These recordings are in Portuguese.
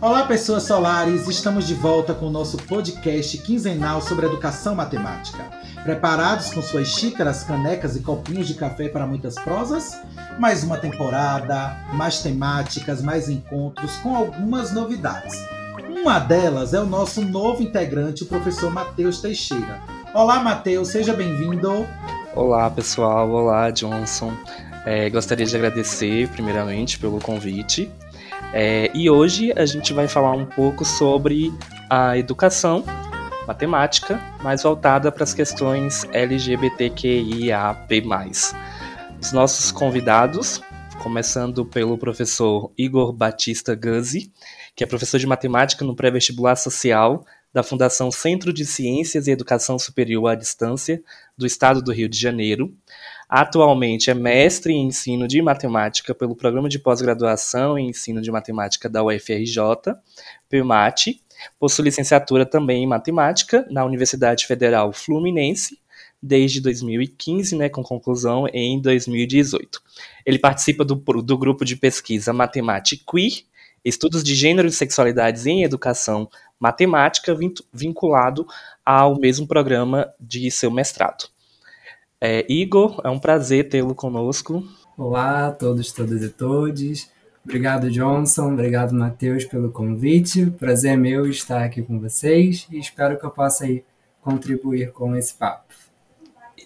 Olá, pessoas solares! Estamos de volta com o nosso podcast quinzenal sobre educação matemática. Preparados com suas xícaras, canecas e copinhos de café para muitas prosas? Mais uma temporada, mais temáticas, mais encontros com algumas novidades. Uma delas é o nosso novo integrante, o professor Matheus Teixeira. Olá, Matheus! Seja bem-vindo! Olá, pessoal! Olá, Johnson! Gostaria de agradecer, primeiramente, pelo convite. E hoje a gente vai falar um pouco sobre a educação matemática, mais voltada para as questões LGBTQIAP+. Os nossos convidados, começando pelo professor Igor Batista Gazi, que é professor de matemática no pré-vestibular social da Fundação Centro de Ciências e Educação Superior à Distância do Estado do Rio de Janeiro. Atualmente é mestre em ensino de matemática pelo Programa de Pós-Graduação em Ensino de Matemática da UFRJ, PEMAT. Possui licenciatura também em matemática na Universidade Federal Fluminense, desde 2015, com conclusão em 2018. Ele participa do grupo de pesquisa Matemática Queer, Estudos de Gênero e Sexualidades em Educação Matemática, vinculado ao mesmo programa de seu mestrado. Igor, é um prazer tê-lo conosco. Olá a todos, todas e todes. Obrigado, Johnson. Obrigado, Matheus, pelo convite. Prazer é meu estar aqui com vocês e espero que eu possa aí contribuir com esse papo.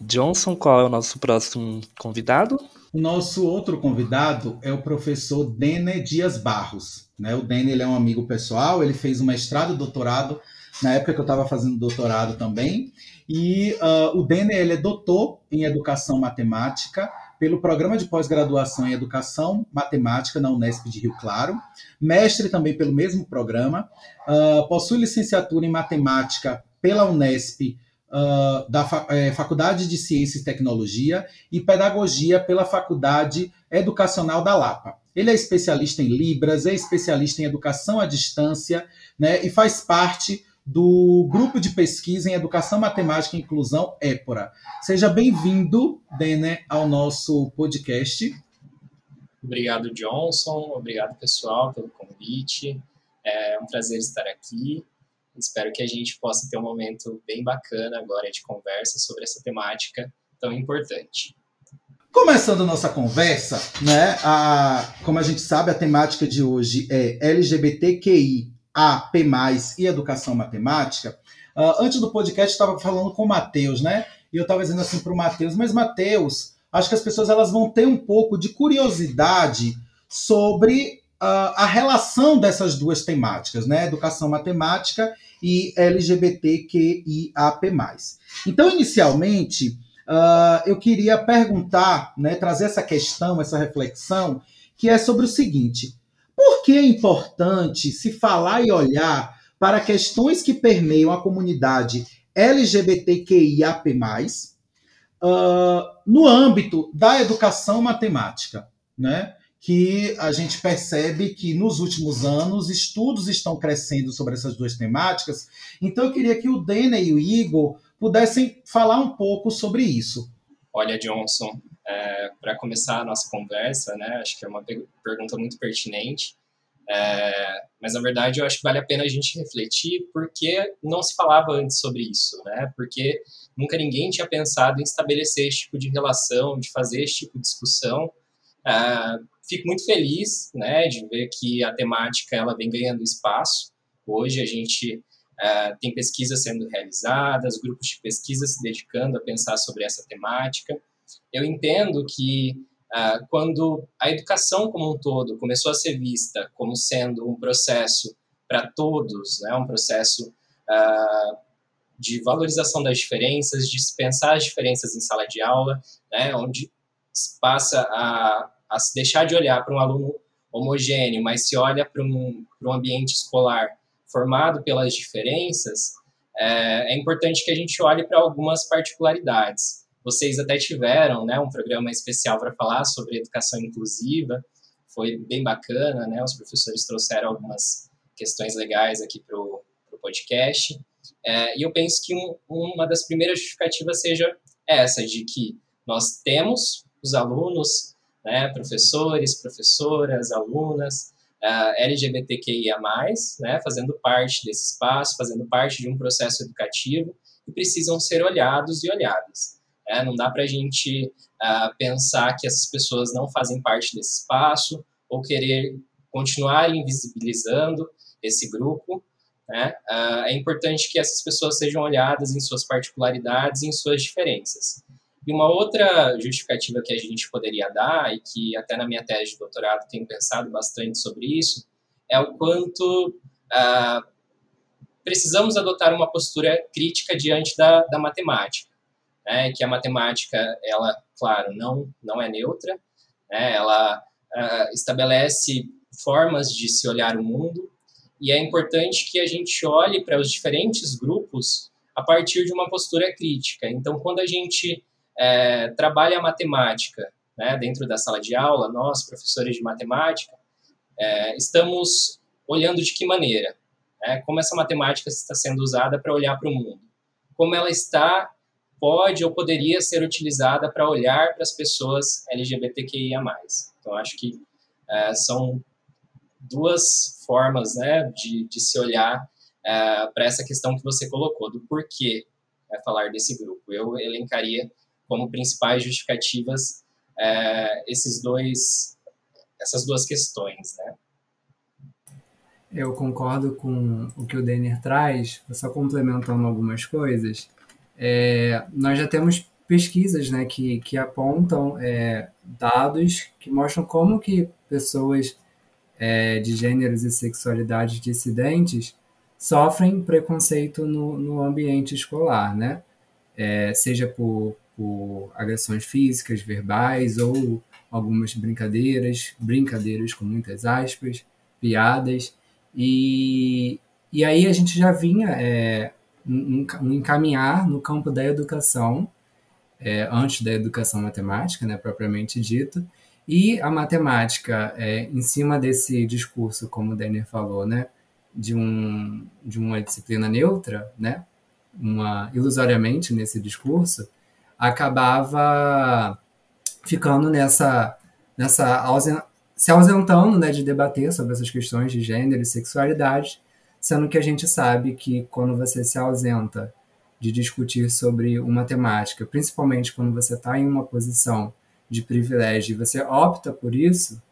Johnson, qual é o nosso próximo convidado? O nosso outro convidado é o professor Dene Dias Barros. O Dene ele é um amigo pessoal, ele fez um mestrado e doutorado na época que eu estava fazendo doutorado também. E o Dene ele é doutor em Educação Matemática pelo Programa de Pós-Graduação em Educação Matemática na Unesp de Rio Claro, mestre também pelo mesmo programa, possui licenciatura em Matemática pela Unesp, da Faculdade de Ciência e Tecnologia e Pedagogia pela Faculdade Educacional da Lapa. Ele é especialista em Libras, é especialista em Educação à Distância, e faz parte do Grupo de Pesquisa em Educação Matemática e Inclusão, Épora. Seja bem-vindo, Dene, ao nosso podcast. Obrigado, Johnson. Obrigado, pessoal, pelo convite. É um prazer estar aqui. Espero que a gente possa ter um momento bem bacana agora de conversa sobre essa temática tão importante. Começando nossa conversa, como a gente sabe, a temática de hoje é LGBTQIAP+, e educação matemática. Antes do podcast, eu estava falando com o Matheus, E eu estava dizendo assim para o Matheus, mas Matheus, acho que as pessoas elas vão ter um pouco de curiosidade sobre a relação dessas duas temáticas, Educação matemática e LGBTQIAP+. Então, inicialmente, eu queria perguntar, trazer essa questão, essa reflexão, que é sobre o seguinte: por que é importante se falar e olhar para questões que permeiam a comunidade LGBTQIAP+, no âmbito da educação matemática, que a gente percebe que, nos últimos anos, estudos estão crescendo sobre essas duas temáticas. Então, eu queria que o Dene e o Igor pudessem falar um pouco sobre isso. Olha, Johnson, para começar a nossa conversa, acho que é uma pergunta muito pertinente, mas, na verdade, eu acho que vale a pena a gente refletir porque não se falava antes sobre isso, porque nunca ninguém tinha pensado em estabelecer esse tipo de relação, de fazer esse tipo de discussão. Fico muito feliz, de ver que a temática ela vem ganhando espaço. Hoje a gente tem pesquisas sendo realizadas, grupos de pesquisa se dedicando a pensar sobre essa temática. Eu entendo que quando a educação como um todo começou a ser vista como sendo um processo para todos, um processo de valorização das diferenças, de pensar as diferenças em sala de aula, onde passa a se deixar de olhar para um aluno homogêneo, mas se olha para um ambiente escolar formado pelas diferenças, é importante que a gente olhe para algumas particularidades. Vocês até tiveram um programa especial para falar sobre educação inclusiva, foi bem bacana, os professores trouxeram algumas questões legais aqui para o podcast, e eu penso que uma das primeiras justificativas seja essa, de que nós temos os alunos, professores, professoras, alunas, LGBTQIA+, né, fazendo parte desse espaço, fazendo parte de um processo educativo, e precisam ser olhados e olhadas. Né? Não dá para a gente pensar que essas pessoas não fazem parte desse espaço ou querer continuar invisibilizando esse grupo. Né? É importante que essas pessoas sejam olhadas em suas particularidades, em suas diferenças. E uma outra justificativa que a gente poderia dar, e que até na minha tese de doutorado tenho pensado bastante sobre isso, é o quanto precisamos adotar uma postura crítica diante da matemática. Né? Que a matemática, ela, claro, não é neutra, né? Ela estabelece formas de se olhar o mundo, e é importante que a gente olhe para os diferentes grupos a partir de uma postura crítica. Então, quando a gente trabalha a matemática, né, dentro da sala de aula, nós, professores de matemática, estamos olhando de que maneira? Né, como essa matemática está sendo usada para olhar para o mundo? Como ela pode ou poderia ser utilizada para olhar para as pessoas LGBTQIA+. Então, acho que são duas formas, né, de se olhar para essa questão que você colocou, do porquê falar desse grupo. Eu elencaria como principais justificativas essas duas questões, né? Eu concordo com o que o Denner traz, só complementando algumas coisas. Nós já temos pesquisas, né, que apontam dados que mostram como que pessoas de gêneros e sexualidades dissidentes sofrem preconceito no ambiente escolar, né? Seja por agressões físicas, verbais, ou algumas brincadeiras com muitas aspas, piadas. E aí a gente já vinha um encaminhar no campo da educação, antes da educação matemática, né, propriamente dito, e a matemática, em cima desse discurso, como o Denner falou, né, de uma disciplina neutra, né, ilusoriamente nesse discurso, acabava ficando se ausentando, né, de debater sobre essas questões de gênero e sexualidade, sendo que a gente sabe que quando você se ausenta de discutir sobre uma temática, principalmente quando você está em uma posição de privilégio e você opta por isso,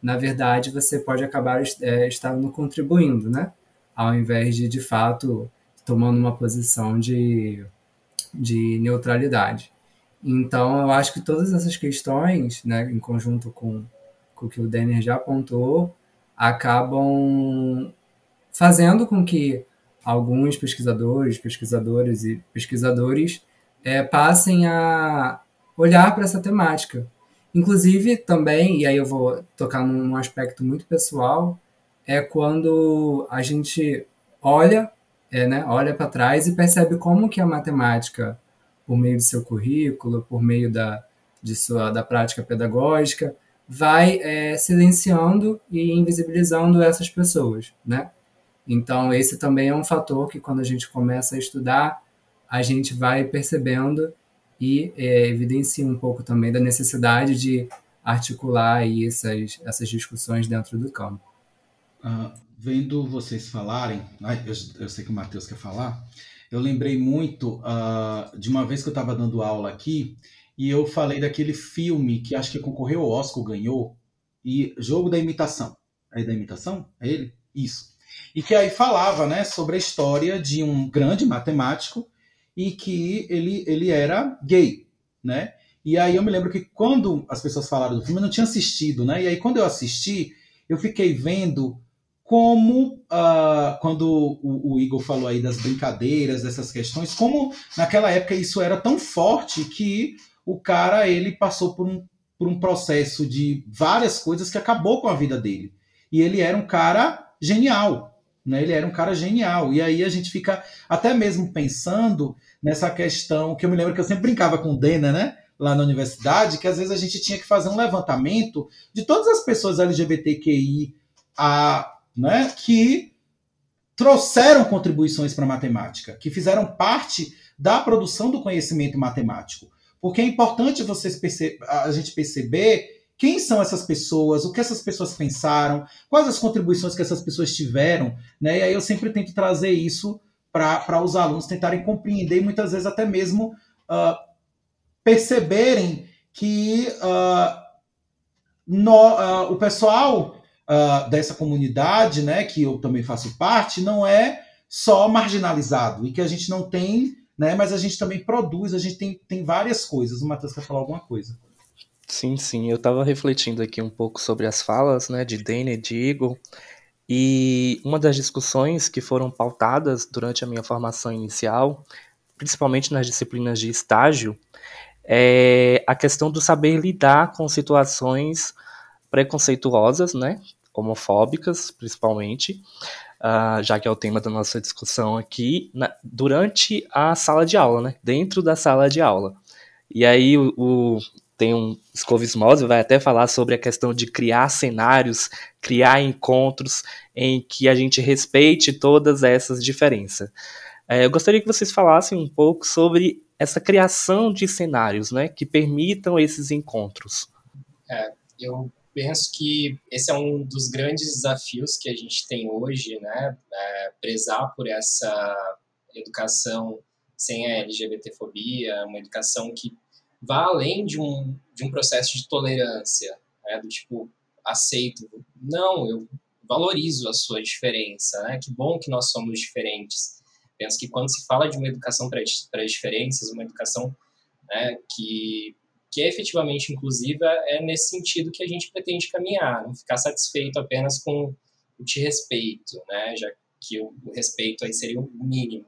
na verdade você pode acabar estando contribuindo, né, ao invés de fato, tomando uma posição de neutralidade. Então, eu acho que todas essas questões, né, em conjunto com o que o Denner já apontou, acabam fazendo com que alguns pesquisadoras e pesquisadores passem a olhar para essa temática. Inclusive, também, e aí eu vou tocar num aspecto muito pessoal, é quando a gente olha para trás e percebe como que a matemática, por meio do seu currículo, por meio da prática pedagógica, vai silenciando e invisibilizando essas pessoas, né? Então, esse também é um fator que, quando a gente começa a estudar, a gente vai percebendo e evidencia um pouco também da necessidade de articular aí essas discussões dentro do campo. Vendo vocês falarem, eu sei que o Matheus quer falar, eu lembrei muito de uma vez que eu estava dando aula aqui, e eu falei daquele filme que acho que concorreu ao Oscar, ganhou, e Jogo da Imitação. É da imitação? É ele? Isso. E que aí falava, né, sobre a história de um grande matemático e que ele era gay, né? E aí eu me lembro que quando as pessoas falaram do filme, eu não tinha assistido, né? E aí quando eu assisti, eu fiquei vendo como, quando o Igor falou aí das brincadeiras, dessas questões, como naquela época isso era tão forte que o cara, ele passou por um processo de várias coisas que acabou com a vida dele. E ele era um cara genial, né? Ele era um cara genial. E aí a gente fica até mesmo pensando nessa questão, que eu me lembro que eu sempre brincava com o Dena, né? Lá na universidade, que às vezes a gente tinha que fazer um levantamento de todas as pessoas LGBTQI, né, que trouxeram contribuições para a matemática, que fizeram parte da produção do conhecimento matemático. Porque é importante a gente perceber Quem são essas pessoas? O que essas pessoas pensaram? Quais as contribuições que essas pessoas tiveram? Né? E aí eu sempre tento trazer isso para os alunos tentarem compreender e muitas vezes até mesmo perceberem que o pessoal dessa comunidade, né, que eu também faço parte, não é só marginalizado e que a gente não tem, né, mas a gente também produz, a gente tem várias coisas. O Matheus quer falar alguma coisa? Sim. Eu estava refletindo aqui um pouco sobre as falas, né, de Dene e de Igor, e uma das discussões que foram pautadas durante a minha formação inicial, principalmente nas disciplinas de estágio, é a questão do saber lidar com situações preconceituosas, né, homofóbicas, principalmente, já que é o tema da nossa discussão aqui, durante a sala de aula, né, dentro da sala de aula. E aí tem um Skovsmose, vai até falar sobre a questão de criar cenários, criar encontros em que a gente respeite todas essas diferenças. Eu gostaria que vocês falassem um pouco sobre essa criação de cenários, né, que permitam esses encontros. Eu penso que esse é um dos grandes desafios que a gente tem hoje, né, prezar por essa educação sem a LGBTfobia, uma educação que vá além de um processo de tolerância, né, do tipo, aceito. Não, eu valorizo a sua diferença, né, que bom que nós somos diferentes. Penso que quando se fala de uma educação para diferenças, uma educação, né, que é efetivamente inclusiva, é nesse sentido que a gente pretende caminhar, não ficar satisfeito apenas com o te respeito, né, já que o respeito aí seria o mínimo.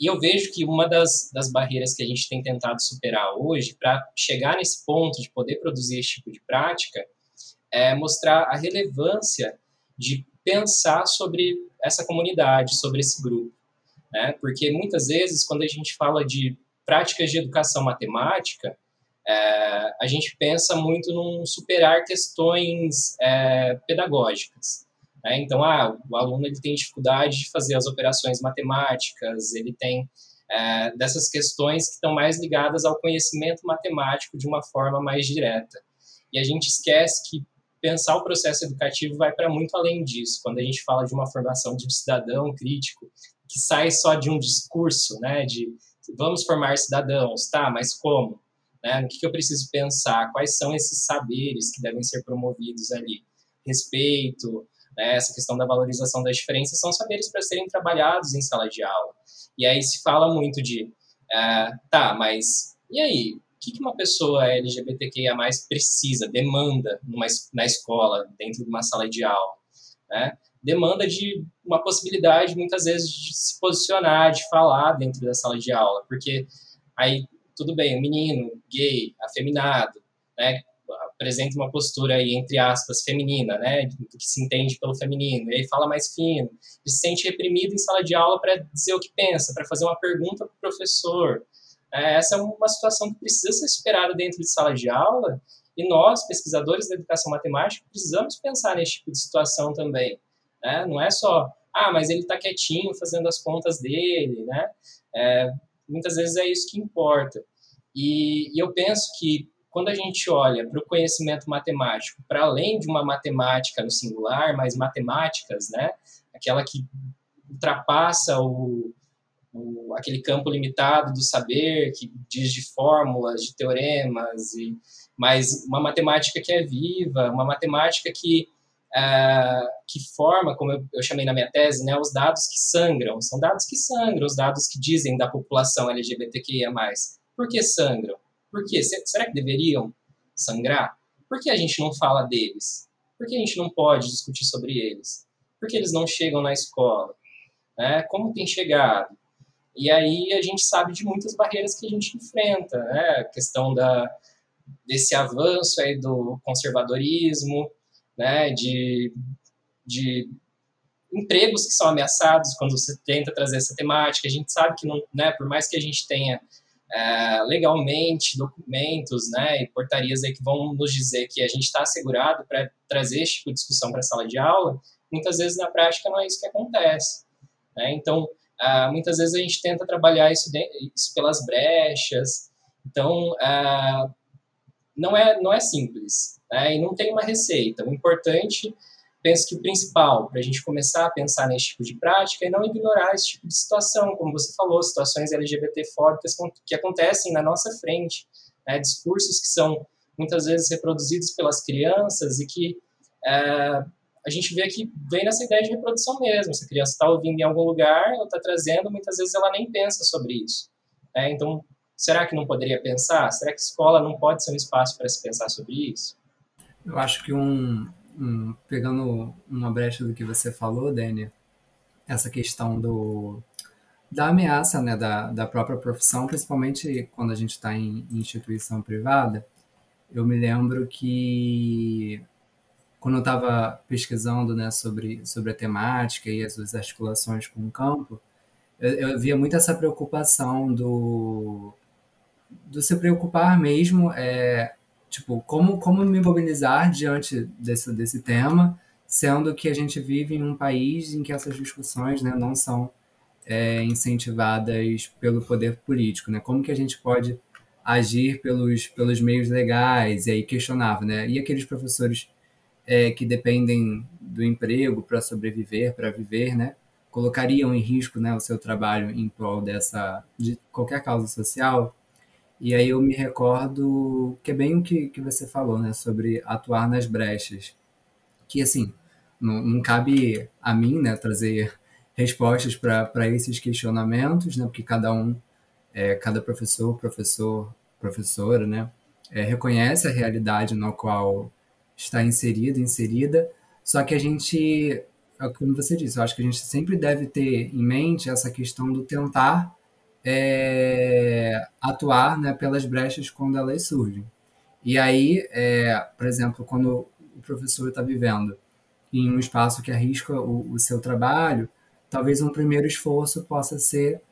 E eu vejo que uma das barreiras que a gente tem tentado superar hoje para chegar nesse ponto de poder produzir esse tipo de prática é mostrar a relevância de pensar sobre essa comunidade, sobre esse grupo, né? Porque muitas vezes, quando a gente fala de práticas de educação matemática, a gente pensa muito num superar questões pedagógicas. Então, o aluno ele tem dificuldade de fazer as operações matemáticas, ele tem dessas questões que estão mais ligadas ao conhecimento matemático de uma forma mais direta. E a gente esquece que pensar o processo educativo vai para muito além disso. Quando a gente fala de uma formação de um cidadão crítico, que sai só de um discurso, né, de vamos formar cidadãos, tá, mas como? Né, no que eu preciso pensar? Quais são esses saberes que devem ser promovidos ali? Respeito, essa questão da valorização das diferenças são saberes para serem trabalhados em sala de aula. E aí se fala muito de, tá, mas e aí? O que uma pessoa LGBTQIA+ precisa, demanda na escola, dentro de uma sala de aula? Né? Demanda de uma possibilidade, muitas vezes, de se posicionar, de falar dentro da sala de aula. Porque aí, tudo bem, o menino gay, afeminado, né, apresenta uma postura aí, entre aspas, feminina, né, do que se entende pelo feminino, e aí fala mais fino, ele se sente reprimido em sala de aula para dizer o que pensa, para fazer uma pergunta para o professor. Essa é uma situação que precisa ser superada dentro de sala de aula, e nós, pesquisadores da educação matemática, precisamos pensar nesse tipo de situação também, né? Não é só, mas ele está quietinho fazendo as contas dele, né? Muitas vezes é isso que importa. E eu penso que quando a gente olha para o conhecimento matemático, para além de uma matemática no singular, mas matemáticas, né? Aquela que ultrapassa aquele campo limitado do saber, que diz de fórmulas, de teoremas, mas uma matemática que é viva, uma matemática que forma, como eu chamei na minha tese, né, os dados que sangram. São dados que sangram, os dados que dizem da população LGBTQIA+. Por que sangram? Por quê? Será que deveriam sangrar? Por que a gente não fala deles? Por que a gente não pode discutir sobre eles? Por que eles não chegam na escola? Como tem chegado? E aí a gente sabe de muitas barreiras que a gente enfrenta, né? A questão desse avanço aí do conservadorismo, né? De empregos que são ameaçados quando você tenta trazer essa temática. A gente sabe que, não, né, por mais que a gente tenha legalmente documentos, né, e portarias aí que vão nos dizer que a gente está assegurado para trazer esse tipo de discussão para a sala de aula, muitas vezes na prática não é isso que acontece, né? Então, muitas vezes a gente tenta trabalhar isso pelas brechas. Então, não é simples, né? E não tem uma receita. O importante, penso que o principal, para a gente começar a pensar nesse tipo de prática é não ignorar esse tipo de situação, como você falou, situações LGBTfóbicas que acontecem na nossa frente, né? Discursos que são muitas vezes reproduzidos pelas crianças e que a gente vê que vem nessa ideia de reprodução mesmo. Se a criança está ouvindo em algum lugar, ela está trazendo, muitas vezes ela nem pensa sobre isso, né? Então, será que não poderia pensar? Será que escola não pode ser um espaço para se pensar sobre isso? Eu acho que pegando uma brecha do que você falou, Dene, essa questão da ameaça, né, da própria profissão, principalmente quando a gente está em instituição privada. Eu me lembro que quando eu estava pesquisando, né, sobre a temática e as suas articulações com o campo, eu via muito essa preocupação do se preocupar mesmo, tipo, como me mobilizar diante desse tema, sendo que a gente vive em um país em que essas discussões, né, não são incentivadas pelo poder político, né? Como que a gente pode agir pelos meios legais? E aí questionava, né? E aqueles professores que dependem do emprego para sobreviver, para viver, né? Colocariam em risco, né, o seu trabalho em prol de qualquer causa social? E aí eu me recordo que é bem o que você falou, né, sobre atuar nas brechas. Que, assim, não cabe a mim, né, trazer respostas para esses questionamentos, né, porque cada um, cada professora, né, reconhece a realidade na qual está inserida. Só que a gente, como você disse, eu acho que a gente sempre deve ter em mente essa questão do tentar atuar, né, pelas brechas quando elas surgem. E aí, por exemplo, quando o professor está vivendo em um espaço que arrisca o seu trabalho, talvez um primeiro esforço possa ser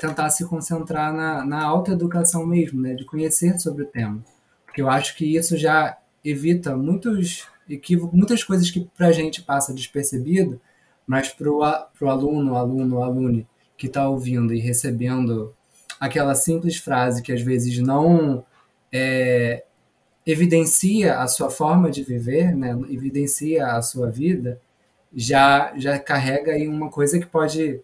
tentar se concentrar na autoeducação mesmo, né, de conhecer sobre o tema. Porque eu acho que isso já evita muitos equívocos, muitas coisas que para a gente passa despercebido, mas para o aluno, alune, que está ouvindo e recebendo aquela simples frase que às vezes não evidencia a sua forma de viver, né? Evidencia a sua vida, já carrega aí uma coisa que pode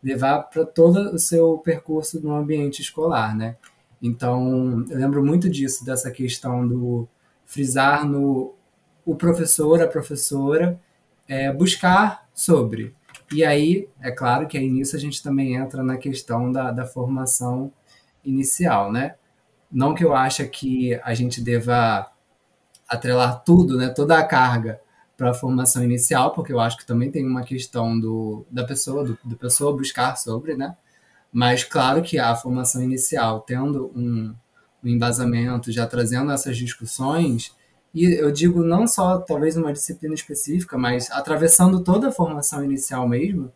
levar para todo o seu percurso no ambiente escolar, né? Então, eu lembro muito disso, dessa questão do frisar no o professor, a professora, buscar sobre. E aí, é claro que aí nisso a gente também entra na questão da formação inicial, né? Não que eu ache que a gente deva atrelar tudo, né, toda a carga para a formação inicial, porque eu acho que também tem uma questão da pessoa buscar sobre, né? Mas claro que a formação inicial, tendo um embasamento, já trazendo essas discussões. E eu digo não só, talvez, uma disciplina específica, mas atravessando toda a formação inicial mesmo,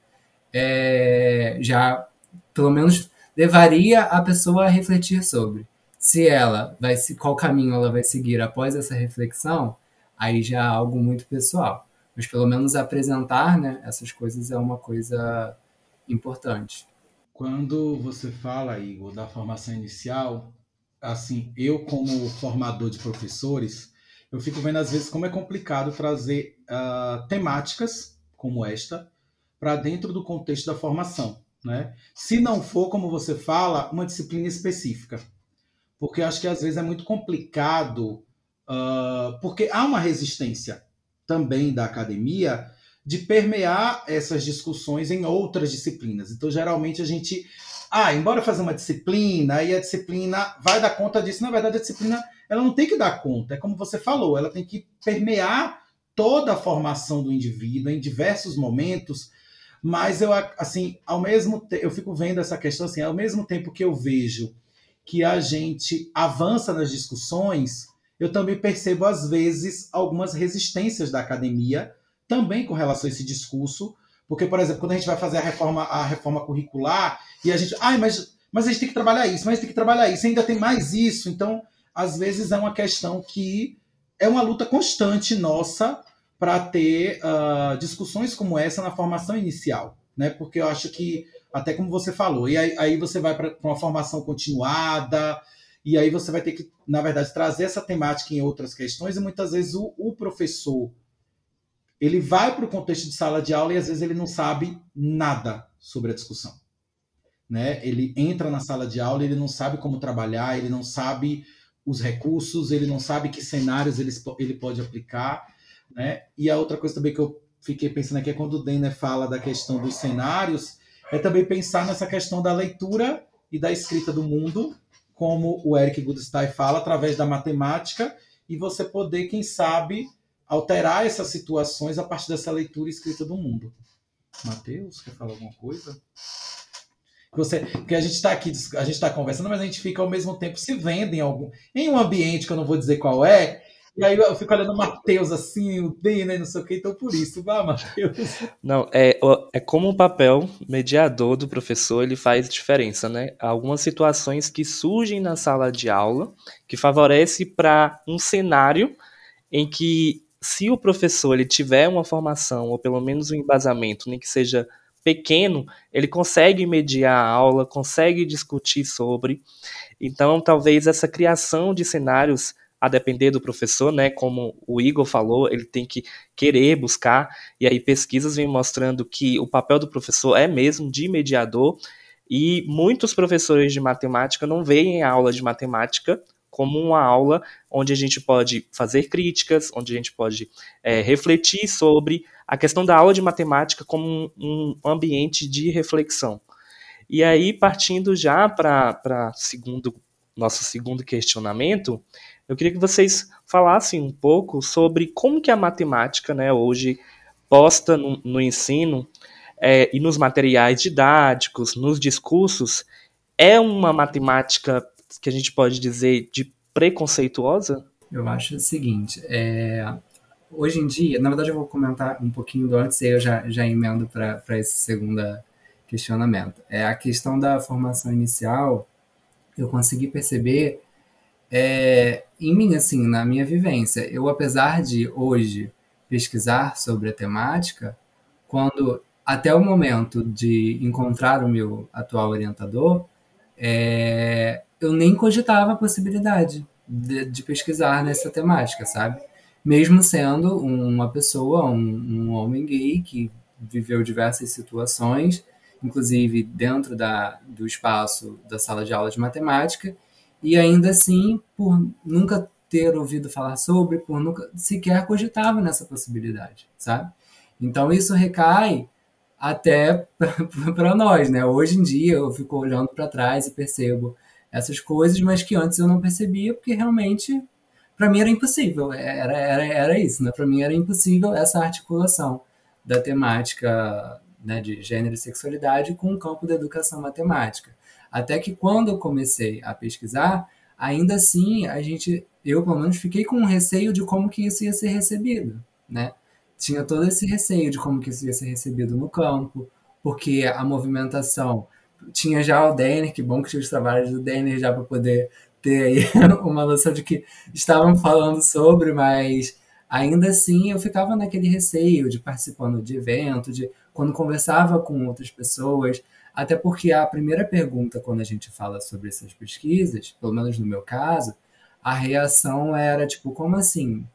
já, pelo menos, levaria a pessoa a refletir sobre. Se ela vai, qual caminho ela vai seguir após essa reflexão, aí já é algo muito pessoal. Mas, pelo menos, apresentar, né, essas coisas é uma coisa importante. Quando você fala, Igor, da formação inicial, assim, eu, como formador de professores, eu fico vendo, às vezes, como é complicado trazer temáticas como esta para dentro do contexto da formação, né? Se não for, como você fala, uma disciplina específica. Porque eu acho que, às vezes, é muito complicado, porque há uma resistência também da academia de permear essas discussões em outras disciplinas. Então, geralmente, a gente... embora fazer uma disciplina, e a disciplina vai dar conta disso. Na verdade, a disciplina... ela não tem que dar conta, é como você falou, ela tem que permear toda a formação do indivíduo em diversos momentos, mas eu, assim, ao mesmo tempo, eu fico vendo essa questão assim, ao mesmo tempo que eu vejo que a gente avança nas discussões, eu também percebo, às vezes, algumas resistências da academia, também com relação a esse discurso, porque, por exemplo, quando a gente vai fazer a reforma curricular, e a gente, mas a gente tem que trabalhar isso, ainda tem mais isso, então... Às vezes é uma questão que é uma luta constante nossa para ter discussões como essa na formação inicial, né? Porque eu acho que, até como você falou, e aí você vai para uma formação continuada, E aí você vai ter que, na verdade, trazer essa temática em outras questões, e muitas vezes o professor ele vai para o contexto de sala de aula e às vezes ele não sabe nada sobre a discussão, né? Ele entra na sala de aula, ele não sabe como trabalhar, ele não sabe os recursos, ele não sabe que cenários ele pode aplicar, né? E a outra coisa também que eu fiquei pensando aqui é quando o Dene fala da questão dos cenários, é também pensar nessa questão da leitura e da escrita do mundo, como o Eric Goodstein fala, através da matemática, e você poder, quem sabe, alterar essas situações a partir dessa leitura e escrita do mundo. Matheus, quer falar alguma coisa? Porque a gente está aqui, a gente está conversando, mas a gente fica ao mesmo tempo se vendo em um ambiente que eu não vou dizer qual é, e aí eu fico olhando o Matheus assim, o Dene, não sei o que, então por isso, vá, Matheus. Não, é como o papel mediador do professor, ele faz diferença, né? Há algumas situações que surgem na sala de aula, que favorece para um cenário em que, se o professor ele tiver uma formação, ou pelo menos um embasamento, nem que seja pequeno, ele consegue mediar a aula, consegue discutir sobre. Então, talvez essa criação de cenários, a depender do professor, né, como o Igor falou, ele tem que querer buscar, e aí pesquisas vêm mostrando que o papel do professor é mesmo de mediador, e muitos professores de matemática não veem a aula de matemática como uma aula onde a gente pode fazer críticas, onde a gente pode refletir sobre a questão da aula de matemática como um ambiente de reflexão. E aí, partindo já para nosso segundo questionamento, eu queria que vocês falassem um pouco sobre como que a matemática, né, hoje posta no ensino e nos materiais didáticos, nos discursos, é uma matemática que a gente pode dizer de preconceituosa? Eu acho o seguinte, hoje em dia, na verdade eu vou comentar um pouquinho do antes e eu já emendo para esse segundo questionamento. A questão da formação inicial, eu consegui perceber em mim, assim, na minha vivência. Eu, apesar de hoje pesquisar sobre a temática, quando até o momento de encontrar o meu atual orientador, eu nem cogitava a possibilidade de pesquisar nessa temática, sabe? Mesmo sendo uma pessoa, um homem gay que viveu diversas situações, inclusive dentro do espaço da sala de aula de matemática, e ainda assim, por nunca ter ouvido falar sobre, por nunca sequer cogitava nessa possibilidade, sabe? Então isso recai até para nós, né? Hoje em dia eu fico olhando para trás e percebo essas coisas, mas que antes eu não percebia, porque realmente, para mim, era impossível. Era isso, né? Para mim era impossível essa articulação da temática, né, de gênero e sexualidade com o campo da educação matemática. Até que quando eu comecei a pesquisar, ainda assim, eu, pelo menos, fiquei com um receio de como que isso ia ser recebido, né? Tinha todo esse receio de como que isso ia ser recebido no campo, porque a movimentação... Tinha já o Dene, que bom que tinha os trabalhos do Dene já para poder ter aí uma noção de que estavam falando sobre, mas ainda assim eu ficava naquele receio de participando de evento, de quando conversava com outras pessoas, até porque a primeira pergunta quando a gente fala sobre essas pesquisas, pelo menos no meu caso, a reação era tipo, como assim?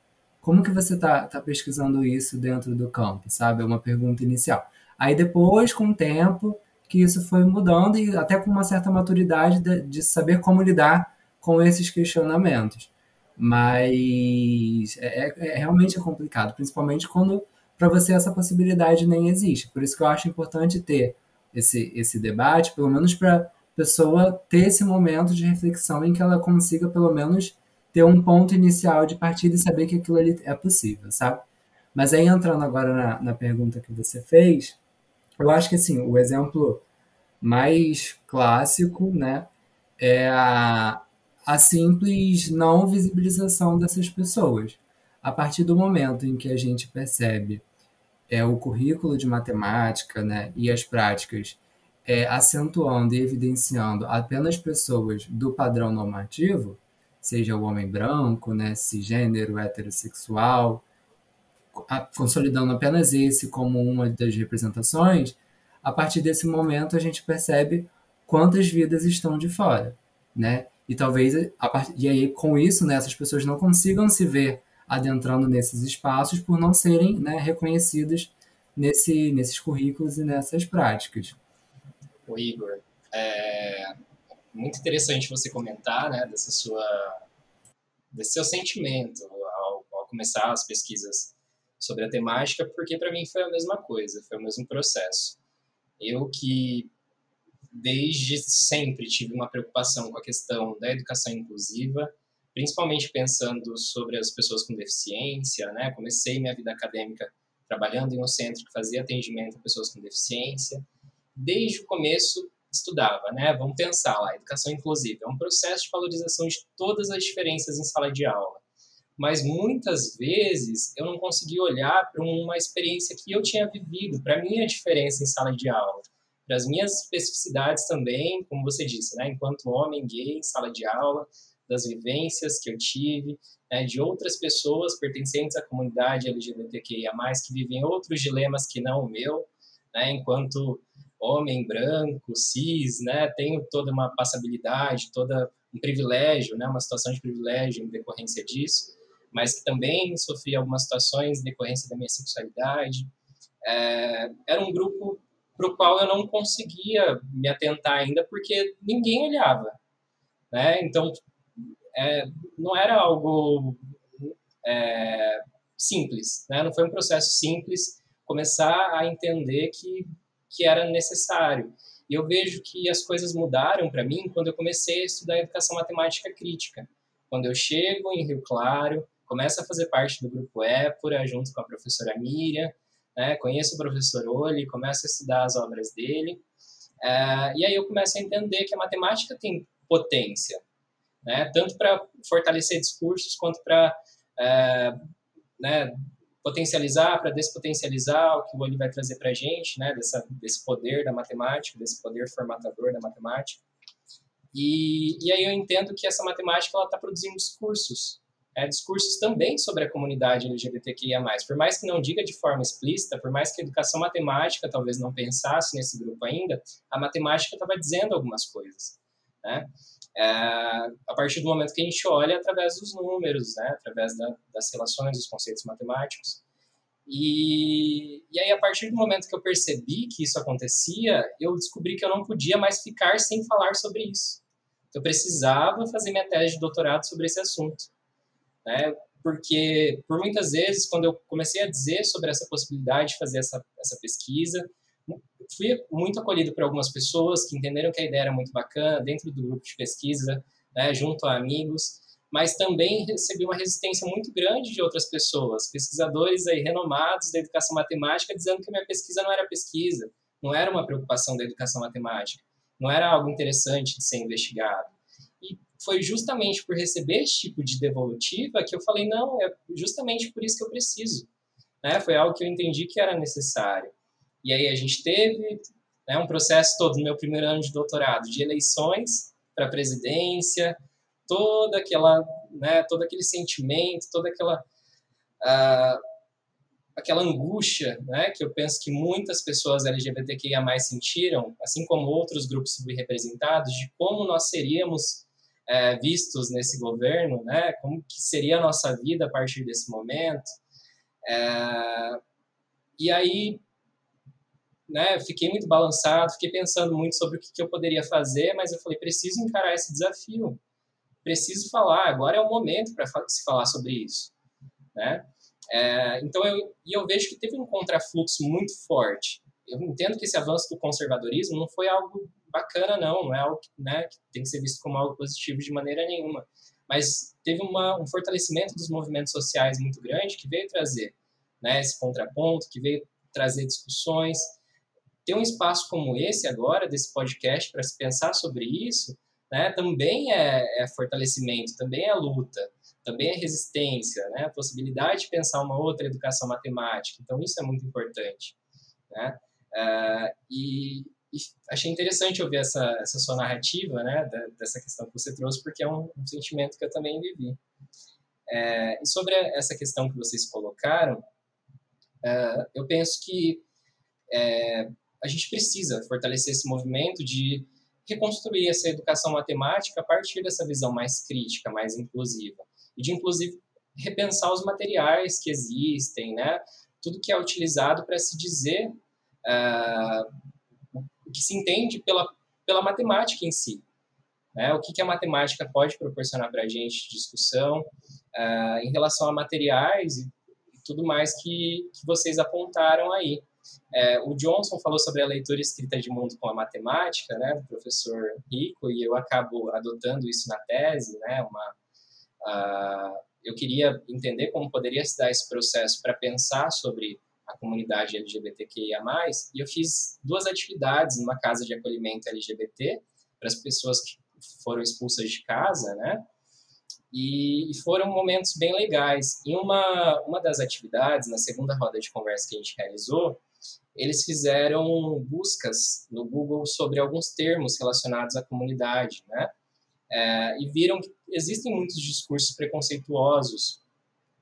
Como que você tá pesquisando isso dentro do campo, sabe? É uma pergunta inicial. Aí depois, com o tempo, que isso foi mudando e até com uma certa maturidade de saber como lidar com esses questionamentos. Mas realmente é complicado, principalmente quando para você essa possibilidade nem existe. Por isso que eu acho importante ter esse debate, pelo menos para a pessoa ter esse momento de reflexão em que ela consiga, pelo menos, ter um ponto inicial de partida e saber que aquilo ali é possível, sabe? Mas aí, entrando agora na pergunta que você fez, eu acho que, assim, o exemplo mais clássico, né, é a simples não visibilização dessas pessoas. A partir do momento em que a gente percebe o currículo de matemática, né, e as práticas acentuando e evidenciando apenas pessoas do padrão normativo, seja o homem branco, né, cisgênero, heterossexual, consolidando apenas esse como uma das representações, a partir desse momento a gente percebe quantas vidas estão de fora, né? E talvez, e aí com isso, né, essas pessoas não consigam se ver adentrando nesses espaços por não serem, né, reconhecidas nesses currículos e nessas práticas. O Igor, é muito interessante você comentar, né, desse seu sentimento ao começar as pesquisas sobre a temática, porque para mim foi a mesma coisa, foi o mesmo processo. Eu que desde sempre tive uma preocupação com a questão da educação inclusiva, principalmente pensando sobre as pessoas com deficiência, né? Comecei minha vida acadêmica trabalhando em um centro que fazia atendimento a pessoas com deficiência. Desde o começo estudava, né? Vamos pensar lá, educação inclusiva é um processo de valorização de todas as diferenças em sala de aula. Mas muitas vezes eu não consegui olhar para uma experiência que eu tinha vivido, para a minha diferença em sala de aula, para as minhas especificidades também, como você disse, né? Enquanto homem gay em sala de aula, das vivências que eu tive, né? De outras pessoas pertencentes à comunidade LGBTQIA+, que vivem outros dilemas que não o meu, né? Enquanto homem branco, cis, né? Tenho toda uma passabilidade, todo um privilégio, né? Uma situação de privilégio em decorrência disso, mas que também sofri algumas situações em decorrência da minha sexualidade. Era um grupo para o qual eu não conseguia me atentar ainda, porque ninguém olhava, né? Então, não era algo simples, né? Não foi um processo simples começar a entender que era necessário. E eu vejo que as coisas mudaram para mim quando eu comecei a estudar educação matemática crítica. Quando eu chego em Rio Claro, começo a fazer parte do grupo Épora, junto com a professora Miria, né? Conheço o professor Ole, começo a estudar as obras dele, e aí eu começo a entender que a matemática tem potência, né? Tanto para fortalecer discursos, quanto para né, potencializar, para despotencializar o que o Ole vai trazer para a gente, né? Desse poder da matemática, desse poder formatador da matemática. E aí eu entendo que essa matemática está produzindo discursos, discursos também sobre a comunidade LGBTQIA+. Por mais que não diga de forma explícita, por mais que a educação matemática talvez não pensasse nesse grupo ainda, a matemática estava dizendo algumas coisas, né? A partir do momento que a gente olha através dos números, né? Através das relações, dos conceitos matemáticos. E aí, a partir do momento que eu percebi que isso acontecia, eu descobri que eu não podia mais ficar sem falar sobre isso. Eu precisava fazer minha tese de doutorado sobre esse assunto, né? Porque, por muitas vezes, quando eu comecei a dizer sobre essa possibilidade de fazer essa pesquisa, fui muito acolhido por algumas pessoas que entenderam que a ideia era muito bacana, dentro do grupo de pesquisa, né? Junto a amigos, mas também recebi uma resistência muito grande de outras pessoas, pesquisadores aí renomados da educação matemática, dizendo que minha pesquisa não era pesquisa, não era uma preocupação da educação matemática, não era algo interessante de ser investigado. E foi justamente por receber esse tipo de devolutiva que eu falei, não, é justamente por isso que eu preciso, né? Foi algo que eu entendi que era necessário. E aí a gente teve, né, um processo todo no meu primeiro ano de doutorado, de eleições para a presidência, né, todo aquele sentimento, toda aquela angústia, né, que eu penso que muitas pessoas LGBTQIA+ sentiram, assim como outros grupos subrepresentados, de como nós seríamos vistos nesse governo, né, como que seria a nossa vida a partir desse momento. E aí, né, fiquei muito balançado, fiquei pensando muito sobre o que eu poderia fazer, mas eu falei, preciso encarar esse desafio. Preciso falar, agora é o momento para se falar sobre isso, né? Então, eu vejo que teve um contrafluxo muito forte. Eu entendo que esse avanço do conservadorismo não foi algo bacana, não é algo, né, que tem que ser visto como algo positivo de maneira nenhuma, mas teve um fortalecimento dos movimentos sociais muito grande que veio trazer, né, esse contraponto, que veio trazer discussões. Ter um espaço como esse agora, desse podcast, para se pensar sobre isso, né, também é fortalecimento, também é luta, também é resistência, né, a possibilidade de pensar uma outra educação matemática. Então, isso é muito importante, né? E achei interessante ouvir essa sua narrativa, né, dessa questão que você trouxe, porque é um sentimento que eu também vivi. E sobre essa questão que vocês colocaram, eu penso que a gente precisa fortalecer esse movimento de reconstruir essa educação matemática a partir dessa visão mais crítica, mais inclusiva. E de, inclusive, repensar os materiais que existem, né? Tudo que é utilizado para se dizer o que se entende pela matemática em si. Né? O que a matemática pode proporcionar para a gente de discussão em relação a materiais e tudo mais que vocês apontaram aí. O Johnson falou sobre a leitura escrita de mundo com a matemática, né, do professor Rico, e eu acabo adotando isso na tese, né, eu queria entender como poderia se dar esse processo para pensar sobre a comunidade LGBTQIA+, e eu fiz 2 atividades numa casa de acolhimento LGBT para as pessoas que foram expulsas de casa, né, e foram momentos bem legais. Em uma das atividades, na segunda roda de conversa que a gente realizou, eles fizeram buscas no Google sobre alguns termos relacionados à comunidade, né? E viram que existem muitos discursos preconceituosos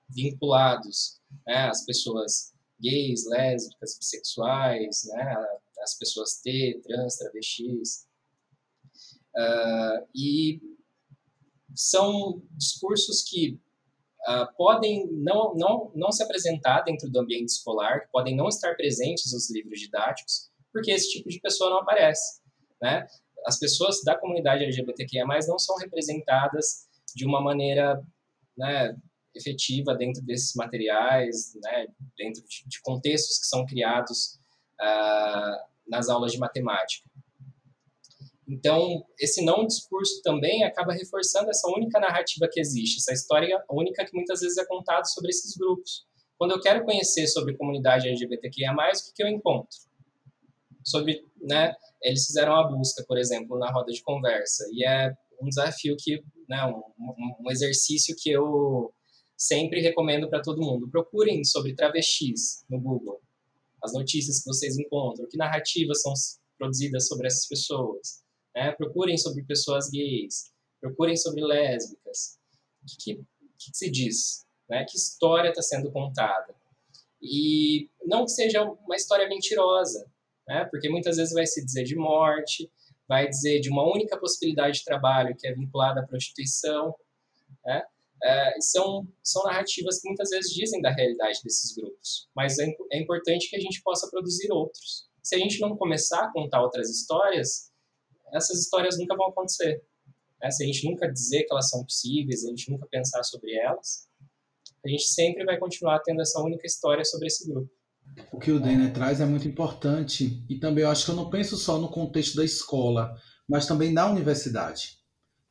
vinculados, né, às pessoas gays, lésbicas, bissexuais, né, às pessoas T, trans, travestis. E são discursos que podem não se apresentar dentro do ambiente escolar, podem não estar presentes nos livros didáticos, porque esse tipo de pessoa não aparece, né? As pessoas da comunidade LGBTQIA+, não são representadas de uma maneira, né, efetiva dentro desses materiais, né, dentro de contextos que são criados nas aulas de matemática. Então, esse não discurso também acaba reforçando essa única narrativa que existe, essa história única que muitas vezes é contada sobre esses grupos. Quando eu quero conhecer sobre comunidade LGBTQIA+, o que eu encontro? Né, eles fizeram a busca, por exemplo, na roda de conversa, e é um desafio que, né, um exercício que eu sempre recomendo para todo mundo. Procurem sobre travestis no Google, as notícias que vocês encontram, que narrativas são produzidas sobre essas pessoas. É, procurem sobre pessoas gays, procurem sobre lésbicas, o que se diz, né? Que história está sendo contada. E não que seja uma história mentirosa, né? Porque muitas vezes vai se dizer de morte, vai dizer de uma única possibilidade de trabalho que é vinculada à prostituição, né? São narrativas que muitas vezes dizem da realidade desses grupos, mas é importante que a gente possa produzir outros. Se a gente não começar a contar outras histórias, essas histórias nunca vão acontecer, né? Se a gente nunca dizer que elas são possíveis, a gente nunca pensar sobre elas, a gente sempre vai continuar tendo essa única história sobre esse grupo. O que o Dene traz é muito importante, e também eu acho que eu não penso só no contexto da escola, mas também na universidade,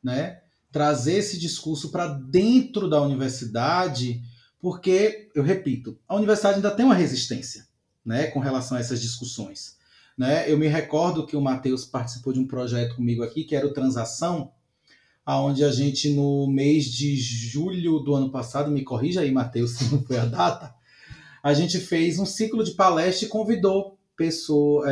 né? Trazer esse discurso para dentro da universidade, porque, eu repito, a universidade ainda tem uma resistência, né, com relação a essas discussões. Né? Eu me recordo que o Matheus participou de um projeto comigo aqui, que era o Transação, onde a gente, no mês de julho do ano passado, me corrija aí, Matheus, se não foi a data, a gente fez um ciclo de palestra e convidou pessoas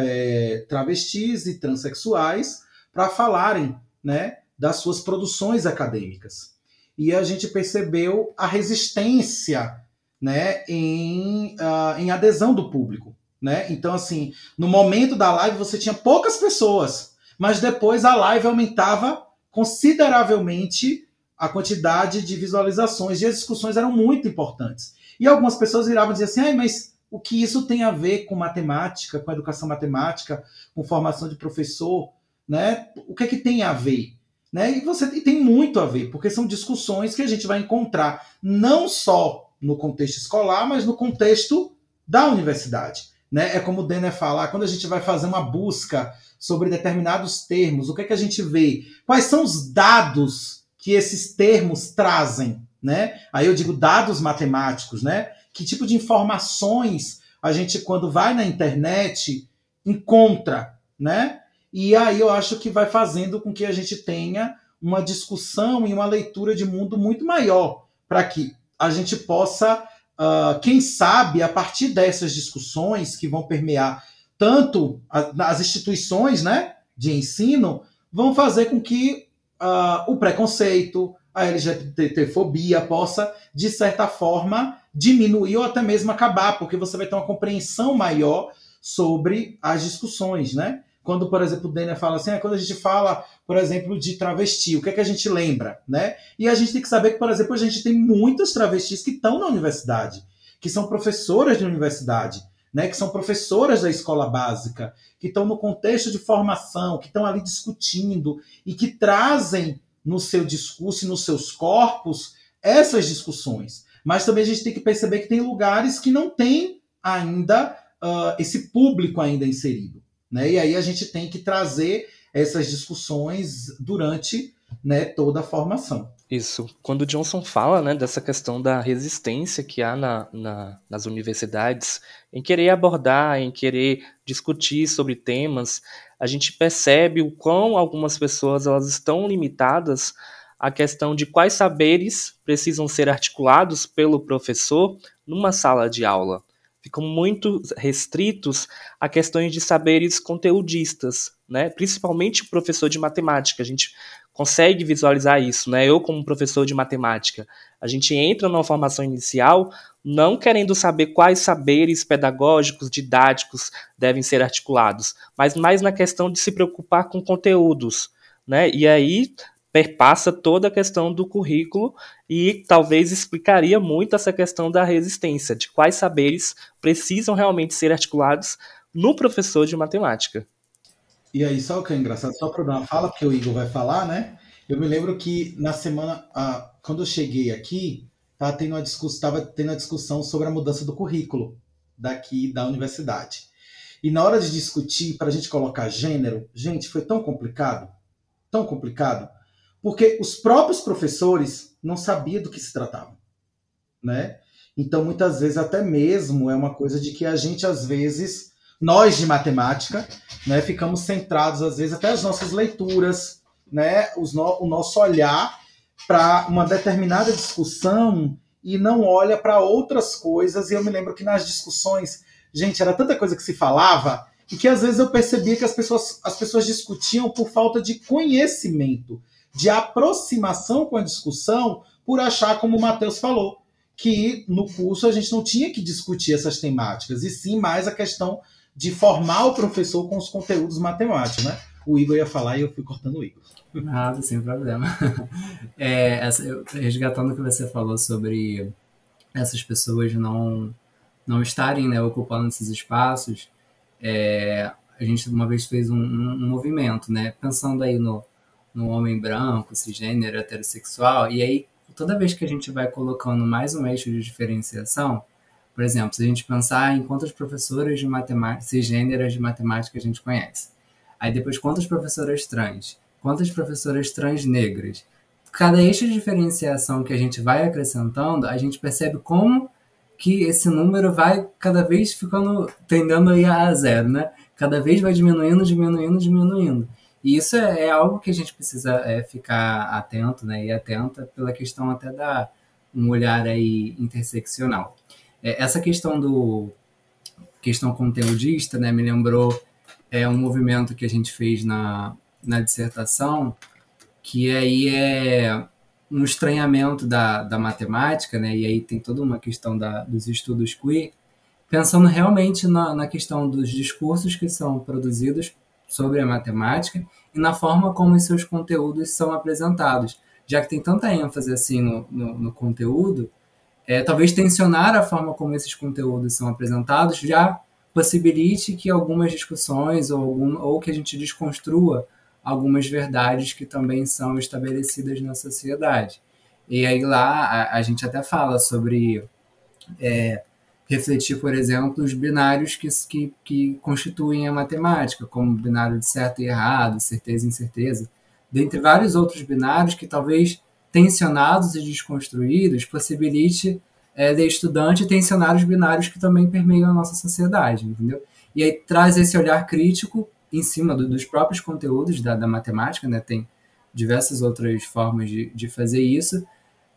travestis e transexuais para falarem, né, das suas produções acadêmicas. E a gente percebeu a resistência, né, em adesão do público. Né? Então, assim, no momento da live você tinha poucas pessoas, mas depois a live aumentava consideravelmente a quantidade de visualizações e as discussões eram muito importantes. E algumas pessoas viravam e diziam assim, mas o que isso tem a ver com matemática, com educação matemática, com formação de professor, né? O que é que tem a ver? Né? E tem muito a ver, porque são discussões que a gente vai encontrar não só no contexto escolar, mas no contexto da universidade. Né? É como o Dene fala, quando a gente vai fazer uma busca sobre determinados termos, o que é que a gente vê? Quais são os dados que esses termos trazem? Né? Aí eu digo dados matemáticos, né? Que tipo de informações a gente, quando vai na internet, encontra? Né? E aí eu acho que vai fazendo com que a gente tenha uma discussão e uma leitura de mundo muito maior, para que a gente possa... quem sabe, a partir dessas discussões que vão permear tanto as instituições, né, de ensino, vão fazer com que o preconceito, a LGBTfobia possa, de certa forma, diminuir ou até mesmo acabar, porque você vai ter uma compreensão maior sobre as discussões, né? quando, por exemplo, o Dene fala assim, quando a gente fala, por exemplo, de travesti, o que é que a gente lembra, né? E a gente tem que saber que, por exemplo, a gente tem muitas travestis que estão na universidade, que são professoras de universidade, né? Que são professoras da escola básica, que estão no contexto de formação, que estão ali discutindo e que trazem no seu discurso e nos seus corpos essas discussões. Mas também a gente tem que perceber que tem lugares que não tem ainda esse público ainda inserido. Né? E aí a gente tem que trazer essas discussões durante, né, toda a formação. Isso. Quando o Johnson fala, né, dessa questão da resistência que há nas universidades, em querer abordar, em querer discutir sobre temas, a gente percebe o quão algumas pessoas elas estão limitadas à questão de quais saberes precisam ser articulados pelo professor numa sala de aula. Ficam muito restritos a questões de saberes conteudistas, né? Principalmente o professor de matemática. A gente consegue visualizar isso, né? Eu, como professor de matemática, a gente entra numa formação inicial não querendo saber quais saberes pedagógicos, didáticos devem ser articulados, mas mais na questão de se preocupar com conteúdos, né? E aí perpassa toda a questão do currículo e talvez explicaria muito essa questão da resistência, de quais saberes precisam realmente ser articulados no professor de matemática. E aí, só o que é engraçado, só para dar uma fala, porque o Igor vai falar, né? Eu me lembro que na semana, quando eu cheguei aqui, estava tendo uma discussão sobre a mudança do currículo daqui da universidade. E na hora de discutir, para a gente colocar gênero, gente, foi tão complicado, porque os próprios professores não sabiam do que se tratava, né? Então, muitas vezes, até mesmo, é uma coisa de que a gente, às vezes, nós de matemática, né, ficamos centrados, às vezes, até as nossas leituras, né, o nosso olhar para uma determinada discussão e não olha para outras coisas. E eu me lembro que nas discussões, gente, era tanta coisa que se falava e que, às vezes, eu percebia que as pessoas discutiam por falta de conhecimento, de aproximação com a discussão, por achar, como o Matheus falou, que no curso a gente não tinha que discutir essas temáticas, e sim mais a questão de formar o professor com os conteúdos matemáticos, né? O Igor ia falar e eu fui cortando o Igor. Ah, sem problema. Resgatando o que você falou sobre essas pessoas não estarem, né, ocupando esses espaços, a gente uma vez fez um movimento, né, pensando aí no homem branco, cisgênero, heterossexual, e aí toda vez que a gente vai colocando mais um eixo de diferenciação, por exemplo, se a gente pensar em quantas professoras de matemática, cisgêneras de matemática a gente conhece, aí depois quantas professoras trans, quantas professoras trans negras, cada eixo de diferenciação que a gente vai acrescentando, a gente percebe como que esse número vai cada vez ficando, tendendo aí a zero, né? Cada vez vai diminuindo. E isso é algo que a gente precisa ficar atento, né, e atenta pela questão até da um olhar aí interseccional. Essa questão conteudista, né, me lembrou um movimento que a gente fez na dissertação, que aí é um estranhamento da matemática, né, e aí tem toda uma questão dos estudos queer, pensando realmente na questão dos discursos que são produzidos sobre a matemática e na forma como os seus conteúdos são apresentados. Já que tem tanta ênfase assim no conteúdo, talvez tensionar a forma como esses conteúdos são apresentados já possibilite que algumas discussões ou que a gente desconstrua algumas verdades que também são estabelecidas na sociedade. E aí lá a gente até fala sobre refletir, por exemplo, os binários que constituem a matemática, como o binário de certo e errado, certeza e incerteza, dentre vários outros binários que talvez tensionados e desconstruídos possibilite de estudante tensionar os binários que também permeiam a nossa sociedade, entendeu? E aí traz esse olhar crítico em cima dos próprios conteúdos da matemática, né? Tem diversas outras formas de fazer isso,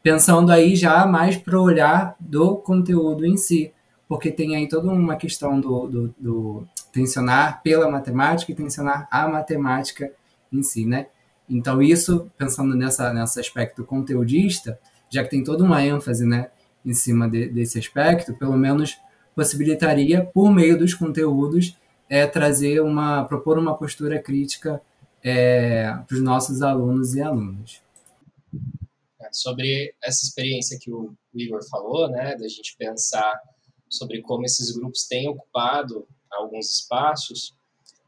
pensando aí já mais para o olhar do conteúdo em si, porque tem aí toda uma questão do tensionar pela matemática e tensionar a matemática em si, né? Então isso, pensando nesse aspecto conteudista, já que tem toda uma ênfase, né, em cima desse aspecto, pelo menos possibilitaria, por meio dos conteúdos, é trazer propor uma postura crítica para os nossos alunos e alunas. Sobre essa experiência que o Igor falou, né, da gente pensar sobre como esses grupos têm ocupado alguns espaços,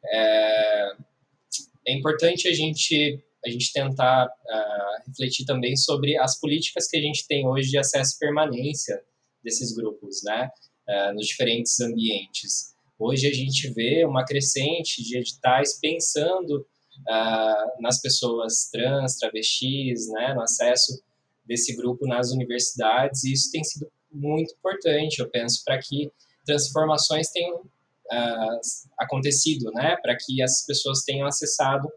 é importante a gente tentar refletir também sobre as políticas que a gente tem hoje de acesso e permanência desses grupos, né, nos diferentes ambientes. Hoje a gente vê uma crescente de editais pensando nas pessoas trans, travestis, né, no acesso desse grupo nas universidades, e isso tem sido muito importante, eu penso, para que transformações tenham acontecido, né, para que essas pessoas tenham acessado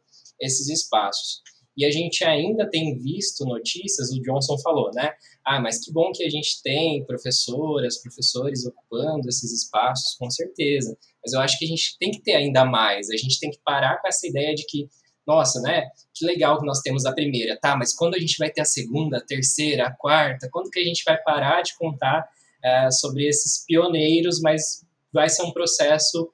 esses espaços. E a gente ainda tem visto notícias, o Johnson falou, né, mas que bom que a gente tem professoras, professores ocupando esses espaços, com certeza, mas eu acho que a gente tem que ter ainda mais, a gente tem que parar com essa ideia de que, nossa, né, que legal que nós temos a primeira, tá, mas quando a gente vai ter a segunda, a terceira, a quarta, quando que a gente vai parar de contar sobre esses pioneiros, mas vai ser um processo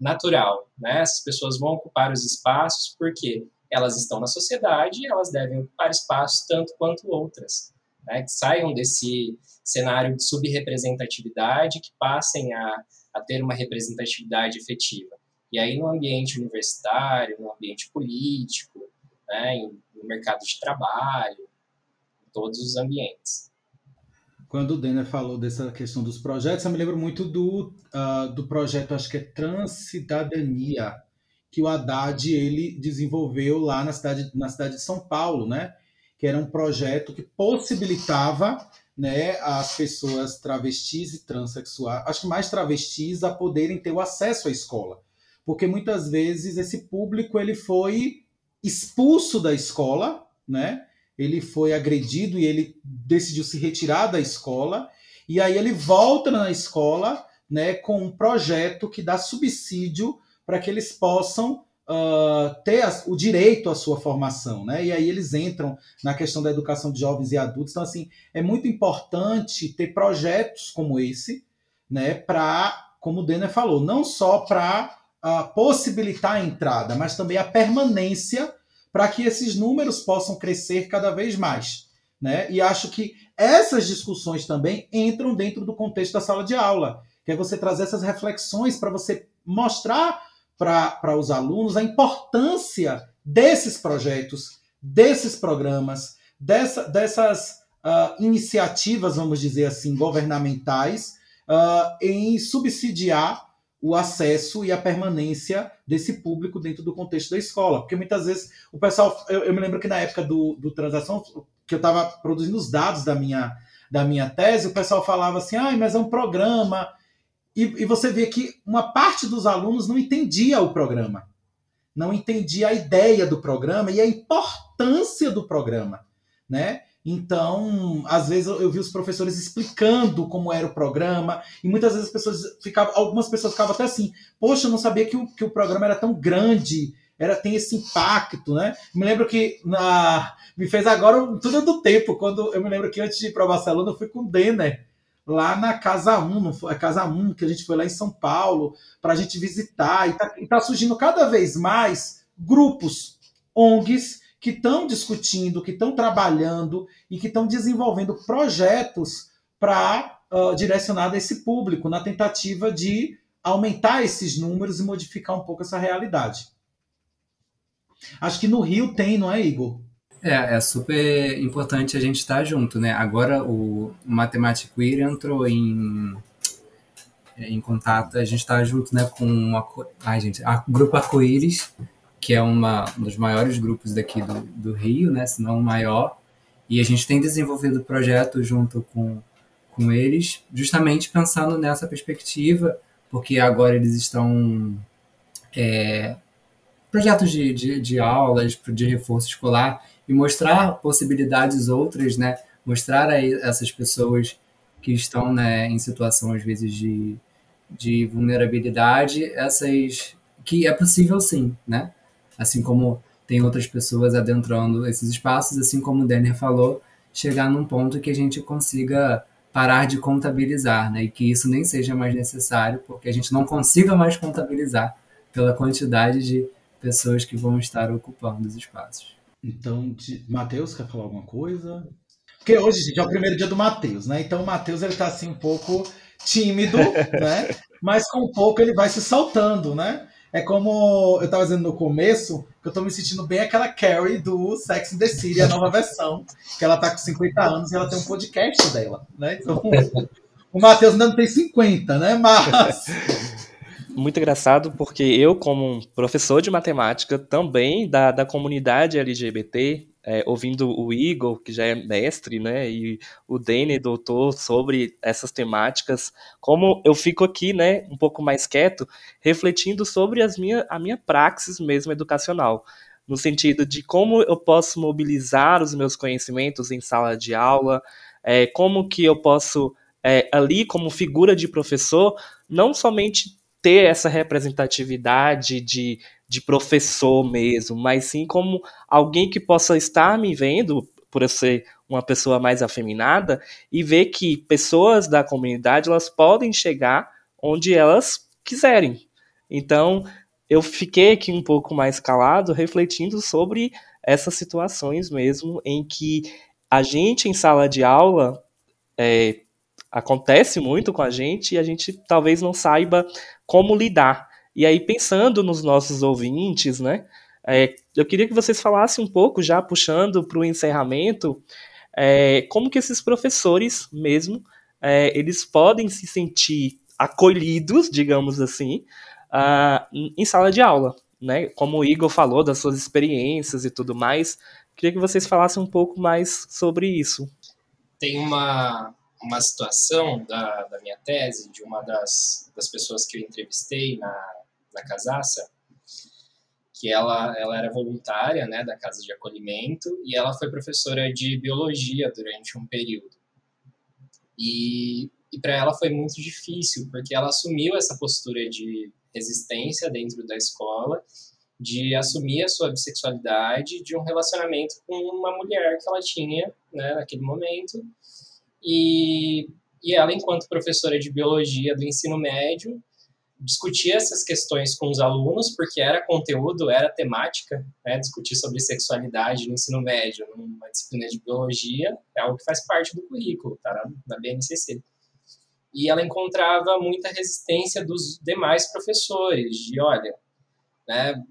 natural, né, essas pessoas vão ocupar os espaços, por quê? Elas estão na sociedade e elas devem ocupar espaços tanto quanto outras, né? Que saiam desse cenário de subrepresentatividade, que passem a ter uma representatividade efetiva. E aí no ambiente universitário, no ambiente político, né? No mercado de trabalho, em todos os ambientes. Quando o Dene falou dessa questão dos projetos, eu me lembro muito do projeto, acho que é Transcidadania, que o Haddad ele desenvolveu lá na cidade de São Paulo, né? Que era um projeto que possibilitava, né, as pessoas travestis e transexuais, acho que mais travestis, a poderem ter o acesso à escola. Porque muitas vezes esse público ele foi expulso da escola, né? Ele foi agredido e ele decidiu se retirar da escola, e aí ele volta na escola, né, com um projeto que dá subsídio para que eles possam ter o direito à sua formação, né? E aí eles entram na questão da educação de jovens e adultos. Então, assim, é muito importante ter projetos como esse, né? Para, como o Dene falou, não só para possibilitar a entrada, mas também a permanência para que esses números possam crescer cada vez mais, né? E acho que essas discussões também entram dentro do contexto da sala de aula, que é você trazer essas reflexões para você mostrar para os alunos a importância desses projetos, desses programas, dessas iniciativas, vamos dizer assim, governamentais, em subsidiar o acesso e a permanência desse público dentro do contexto da escola. Porque muitas vezes o pessoal... Eu me lembro que na época do Transação, que eu estava produzindo os dados da minha tese, o pessoal falava assim, mas é um programa... E você vê que uma parte dos alunos não entendia o programa, não entendia a ideia do programa e a importância do programa, né? Então, às vezes eu vi os professores explicando como era o programa, e muitas vezes algumas pessoas ficavam até assim, poxa, eu não sabia que o programa era tão grande, tem esse impacto, né? Me lembro que me fez agora tudo do tempo, quando eu me lembro que antes de ir para Barcelona eu fui com o Dene, lá na Casa 1, a Casa 1 que a gente foi lá em São Paulo, para a gente visitar, e tá surgindo cada vez mais grupos, ONGs, que estão discutindo, que estão trabalhando e que estão desenvolvendo projetos para direcionar esse público, na tentativa de aumentar esses números e modificar um pouco essa realidade. Acho que no Rio tem, não é, Igor? É super importante a gente estar junto, né? Agora o Matemática Queer entrou em contato, a gente está junto, né, com o Grupo Arco-Íris, que é um dos maiores grupos daqui do Rio, né, se não o maior, e a gente tem desenvolvido o projeto junto com eles, justamente pensando nessa perspectiva, porque agora eles estão... projetos de aulas, de reforço escolar, e mostrar possibilidades outras, né? Mostrar a essas pessoas que estão, né, em situação, às vezes, de vulnerabilidade, essas que é possível, sim, né? Assim como tem outras pessoas adentrando esses espaços, assim como o Dene falou, chegar num ponto que a gente consiga parar de contabilizar, né? E que isso nem seja mais necessário, porque a gente não consiga mais contabilizar pela quantidade de pessoas que vão estar ocupando os espaços. Então, Matheus, quer falar alguma coisa? Porque hoje, gente, é o primeiro dia do Matheus, né? Então o Matheus está assim um pouco tímido, né? Mas com pouco ele vai se soltando, né? É como eu estava dizendo no começo, que eu estou me sentindo bem aquela Carrie do Sex and the City, a nova versão, que ela está com 50 anos e ela tem um podcast dela, né? Então, o Matheus ainda não tem 50, né? Mas... Muito engraçado, porque eu, como um professor de matemática, também da comunidade LGBT, ouvindo o Igor, que já é mestre, né, e o Dene, doutor, sobre essas temáticas, como eu fico aqui, né, um pouco mais quieto, refletindo sobre a minha praxis mesmo educacional, no sentido de como eu posso mobilizar os meus conhecimentos em sala de aula, como que eu posso, ali, como figura de professor, não somente ter essa representatividade de professor mesmo, mas sim como alguém que possa estar me vendo, por eu ser uma pessoa mais afeminada, e ver que pessoas da comunidade, elas podem chegar onde elas quiserem. Então, eu fiquei aqui um pouco mais calado, refletindo sobre essas situações mesmo, em que a gente, em sala de aula, acontece muito com a gente e a gente talvez não saiba como lidar. E aí, pensando nos nossos ouvintes, né, eu queria que vocês falassem um pouco, já puxando para o encerramento, como que esses professores mesmo, eles podem se sentir acolhidos, digamos assim, em sala de aula, né? Como o Igor falou das suas experiências e tudo mais, queria que vocês falassem um pouco mais sobre isso. Tem uma situação da minha tese, de uma das pessoas que eu entrevistei na Casaça, que ela era voluntária, né, da Casa de Acolhimento, e ela foi professora de biologia durante um período. E para ela foi muito difícil, porque ela assumiu essa postura de resistência dentro da escola, de assumir a sua bissexualidade, de um relacionamento com uma mulher que ela tinha, né, naquele momento. E ela, enquanto professora de biologia do ensino médio, discutia essas questões com os alunos, porque era conteúdo, era temática, né? Discutir sobre sexualidade no ensino médio, numa disciplina de biologia, é algo que faz parte do currículo, tá? Na BNCC. E ela encontrava muita resistência dos demais professores, de, olha, né,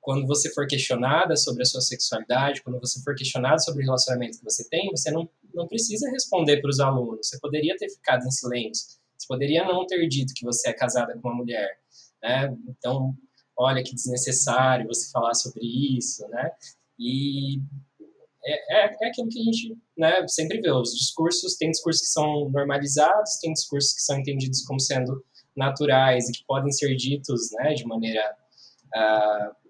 quando você for questionada sobre a sua sexualidade, quando você for questionada sobre o relacionamento que você tem, você não precisa responder para os alunos, você poderia ter ficado em silêncio, você poderia não ter dito que você é casada com uma mulher, né? Então, olha que desnecessário você falar sobre isso, né? E é aquilo que a gente, né, sempre vê, os discursos, tem discursos que são normalizados, tem discursos que são entendidos como sendo naturais e que podem ser ditos, né, de maneira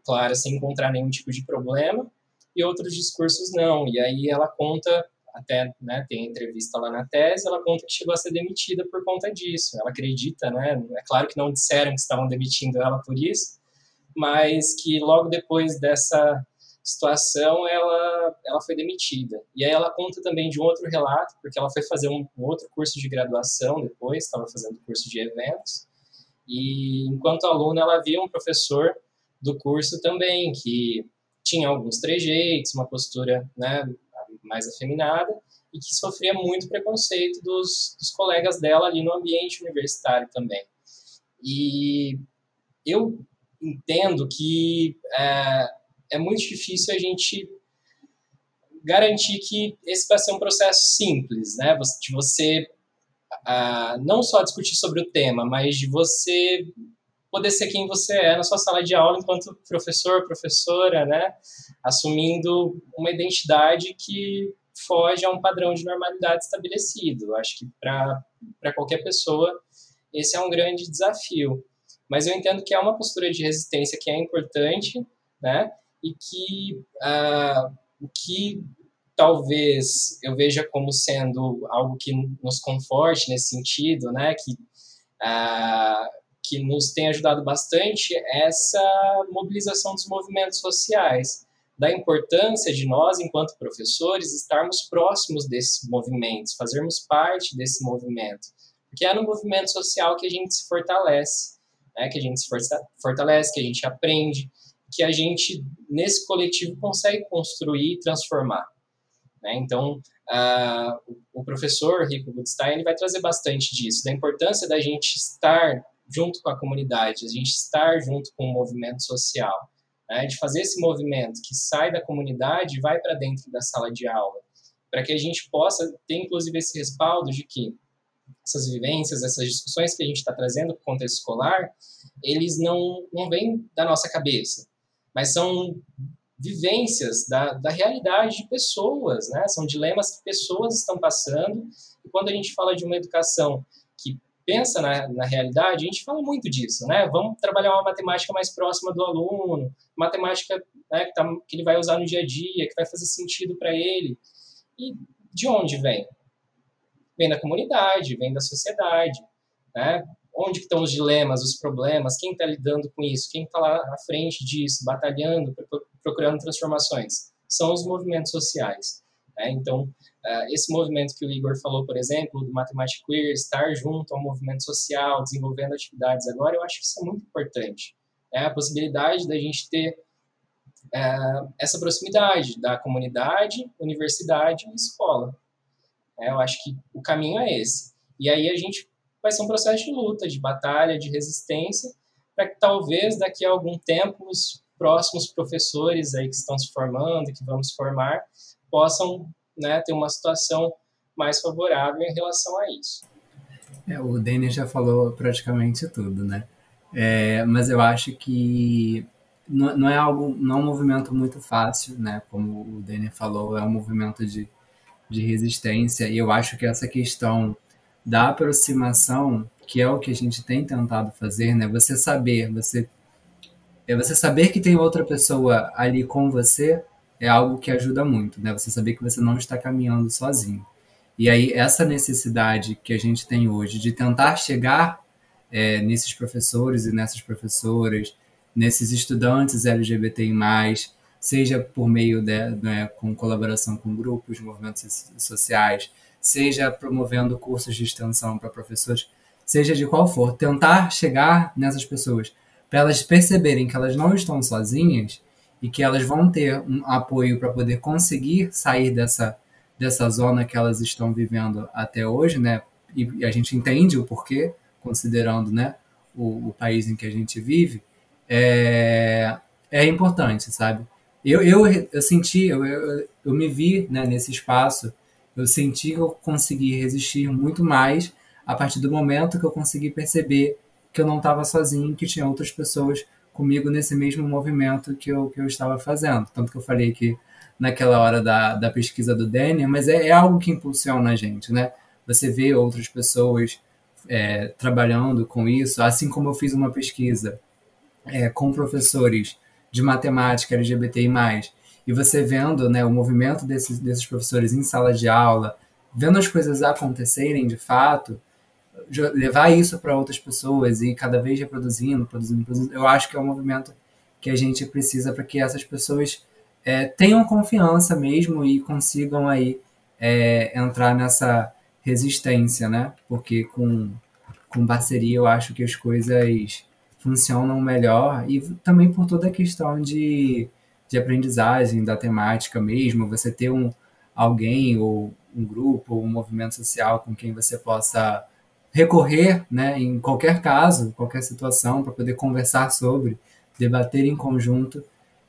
clara, sem encontrar nenhum tipo de problema, e outros discursos não, e aí ela conta... Até, né, tem entrevista lá na tese, ela conta que chegou a ser demitida por conta disso. Ela acredita, né? É claro que não disseram que estavam demitindo ela por isso, mas que logo depois dessa situação ela foi demitida. E aí ela conta também de um outro relato, porque ela foi fazer um outro curso de graduação depois, estava fazendo curso de eventos, e enquanto aluna ela via um professor do curso também, que tinha alguns trejeitos, uma postura, né, mais afeminada, e que sofria muito preconceito dos colegas dela ali no ambiente universitário também. E eu entendo que é muito difícil a gente garantir que esse vai ser um processo simples, né? De você não só discutir sobre o tema, mas de você poder ser quem você é na sua sala de aula enquanto professor, professora, né? Assumindo uma identidade que foge a um padrão de normalidade estabelecido. Acho que para qualquer pessoa esse é um grande desafio. Mas eu entendo que é uma postura de resistência que é importante, né? E que o que talvez eu veja como sendo algo que nos conforte nesse sentido, né? Que nos tem ajudado bastante essa mobilização dos movimentos sociais, da importância de nós, enquanto professores, estarmos próximos desses movimentos, fazermos parte desse movimento. Porque é no movimento social que a gente se fortalece, né? Que a gente se fortalece, que a gente aprende, que a gente, nesse coletivo, consegue construir e transformar. Né? Então, o professor Rico Gutstein, ele vai trazer bastante disso, da importância da gente estar junto com a comunidade, a gente estar junto com o movimento social, né? De fazer esse movimento que sai da comunidade e vai para dentro da sala de aula, para que a gente possa ter, inclusive, esse respaldo de que essas vivências, essas discussões que a gente está trazendo para o contexto escolar, eles não vêm da nossa cabeça, mas são vivências da realidade de pessoas, né? São dilemas que pessoas estão passando, e quando a gente fala de uma educação que pensa na realidade, a gente fala muito disso, né? Vamos trabalhar uma matemática mais próxima do aluno, matemática, né, que ele vai usar no dia a dia, que vai fazer sentido para ele. E de onde vem? Vem da comunidade, vem da sociedade, né? Onde estão os dilemas, os problemas, quem está lidando com isso, quem está lá à frente disso, batalhando, procurando transformações, são os movimentos sociais. Né? Então, esse movimento que o Igor falou, por exemplo, do Matemática Queer, estar junto ao movimento social, desenvolvendo atividades agora, eu acho que isso é muito importante. Né? A possibilidade da gente ter essa proximidade da comunidade, universidade e escola. Eu acho que o caminho é esse. E aí a gente vai ser um processo de luta, de batalha, de resistência, para que talvez daqui a algum tempo os próximos professores aí que estão se formando, que vamos formar, possam, né, ter uma situação mais favorável em relação a isso. O Dene já falou praticamente tudo, né? Mas eu acho que não é um movimento muito fácil, né? Como o Dene falou, é um movimento de resistência, e eu acho que essa questão da aproximação, que é o que a gente tem tentado fazer, né? Você saber que tem outra pessoa ali com você é algo que ajuda muito, né? Você saber que você não está caminhando sozinho. E aí essa necessidade que a gente tem hoje de tentar chegar nesses professores e nessas professoras, nesses estudantes LGBTI+, seja por meio com colaboração com grupos, movimentos sociais, seja promovendo cursos de extensão para professores, seja de qual for, tentar chegar nessas pessoas, para elas perceberem que elas não estão sozinhas e que elas vão ter um apoio para poder conseguir sair dessa zona que elas estão vivendo até hoje, né? E a gente entende o porquê, considerando, né, o país em que a gente vive, é importante, sabe? Eu me vi, né, nesse espaço, eu senti que eu consegui resistir muito mais a partir do momento que eu consegui perceber que eu não estava sozinho, que tinha outras pessoas comigo nesse mesmo movimento que eu estava fazendo. Tanto que eu falei que naquela hora da pesquisa do Dene, mas é algo que impulsiona a gente, né? Você vê outras pessoas trabalhando com isso, assim como eu fiz uma pesquisa com professores de matemática LGBTI+, e você vendo, né, o movimento desses professores em sala de aula, vendo as coisas acontecerem de fato, levar isso para outras pessoas e cada vez reproduzindo, eu acho que é um movimento que a gente precisa para que essas pessoas tenham confiança mesmo e consigam aí entrar nessa resistência, né? Porque com parceria eu acho que as coisas funcionam melhor, e também por toda a questão de aprendizagem da temática mesmo, você ter alguém ou um grupo ou um movimento social com quem você possa recorrer, né, em qualquer caso, qualquer situação, para poder conversar sobre, debater em conjunto,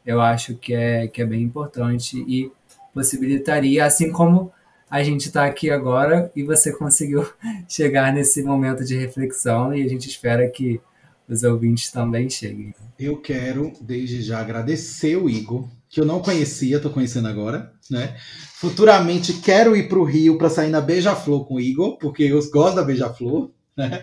eu acho que é bem importante e possibilitaria, assim como a gente está aqui agora e você conseguiu chegar nesse momento de reflexão, e a gente espera que os ouvintes também cheguem. Eu quero, desde já, agradecer o Igor, que eu não conhecia, estou conhecendo agora, né? Futuramente quero ir para o Rio para sair na Beija-Flor com o Igor, porque eu gosto da Beija-Flor, né?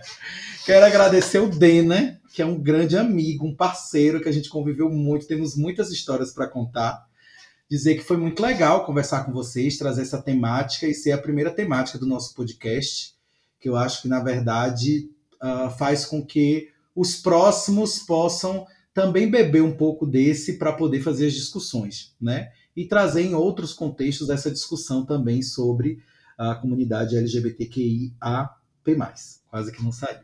Quero agradecer o Dene, que é um grande amigo, um parceiro, que a gente conviveu muito, temos muitas histórias para contar. Dizer que foi muito legal conversar com vocês, trazer essa temática e ser a primeira temática do nosso podcast, que eu acho que, na verdade, faz com que os próximos possam também beber um pouco desse para poder fazer as discussões, né? E trazer em outros contextos essa discussão também sobre a comunidade LGBTQIAP+. Quase que não saiu.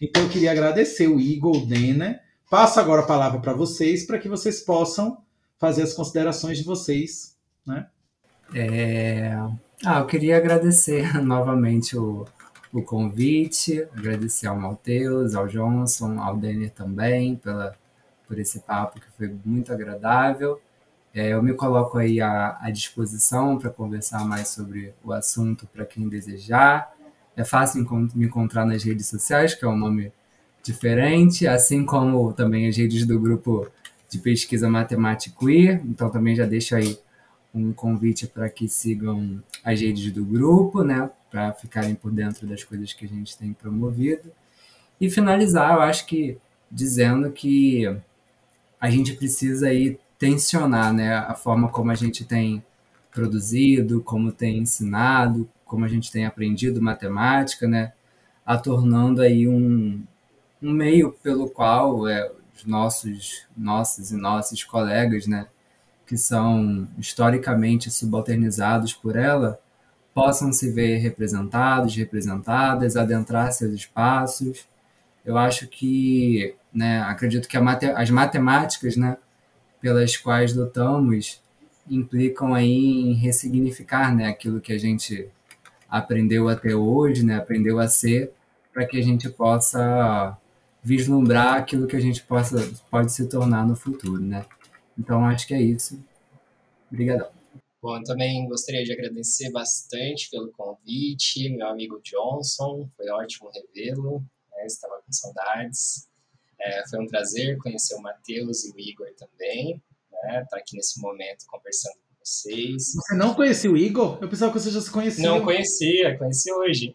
Então, eu queria agradecer o Igor, o Dene. Passo agora a palavra para vocês, para que vocês possam fazer as considerações de vocês, né? Eu queria agradecer novamente o convite, agradecer ao Matheus, ao Johnson, ao Dene também, por esse papo que foi muito agradável. Eu me coloco aí à disposição para conversar mais sobre o assunto para quem desejar. É fácil me encontrar nas redes sociais, que é um nome diferente, assim como também as redes do grupo de pesquisa Matemática Queer. Então, também já deixo aí um convite para que sigam as redes do grupo, né, para ficarem por dentro das coisas que a gente tem promovido. E finalizar, eu acho que dizendo que a gente precisa aí tensionar, né, a forma como a gente tem produzido, como tem ensinado, como a gente tem aprendido matemática, né, a tornando aí um meio pelo qual os nossos colegas, né, que são historicamente subalternizados por ela, possam se ver representados, representadas, adentrar seus espaços. Eu acho que, né, acredito que as matemáticas, né, pelas quais lutamos implicam aí em ressignificar, né, aquilo que a gente aprendeu até hoje, né, aprendeu a ser, para que a gente possa vislumbrar aquilo que a gente pode se tornar no futuro, né? Então, acho que é isso. Obrigadão. Bom, eu também gostaria de agradecer bastante pelo convite, meu amigo Johnson, foi ótimo revê-lo, né? Estava com saudades. Foi um prazer conhecer o Matheus e o Igor também, né? Estar aqui nesse momento conversando com vocês. Você não conhecia o Igor? Eu pensava que você já se conhecia. Não conhecia, conheci hoje.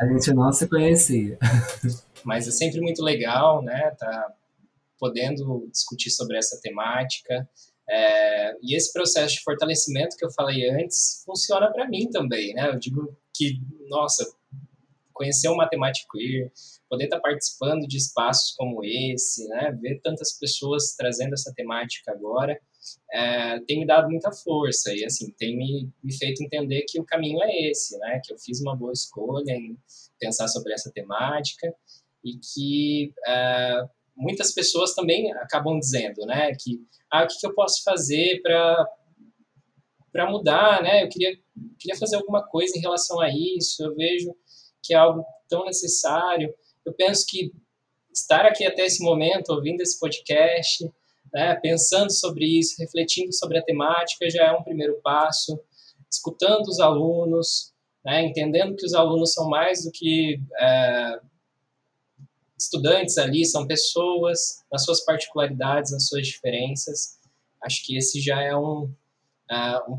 A gente não se conhecia. Mas é sempre muito legal, né? Tá podendo discutir sobre essa temática. E esse processo de fortalecimento que eu falei antes funciona para mim também, né? Eu digo que, nossa, conhecer o Matemática Queer, poder estar participando de espaços como esse, né? Ver tantas pessoas trazendo essa temática agora, tem me dado muita força e, assim, tem me feito entender que o caminho é esse, né? Que eu fiz uma boa escolha em pensar sobre essa temática e que muitas pessoas também acabam dizendo, né, que o que eu posso fazer para mudar, né? Eu queria fazer alguma coisa em relação a isso. Eu vejo que é algo tão necessário. Eu penso que estar aqui até esse momento, ouvindo esse podcast, né, pensando sobre isso, refletindo sobre a temática, já é um primeiro passo. Escutando os alunos, né, entendendo que os alunos são mais do que estudantes ali, são pessoas, nas suas particularidades, nas suas diferenças. Acho que esse já é um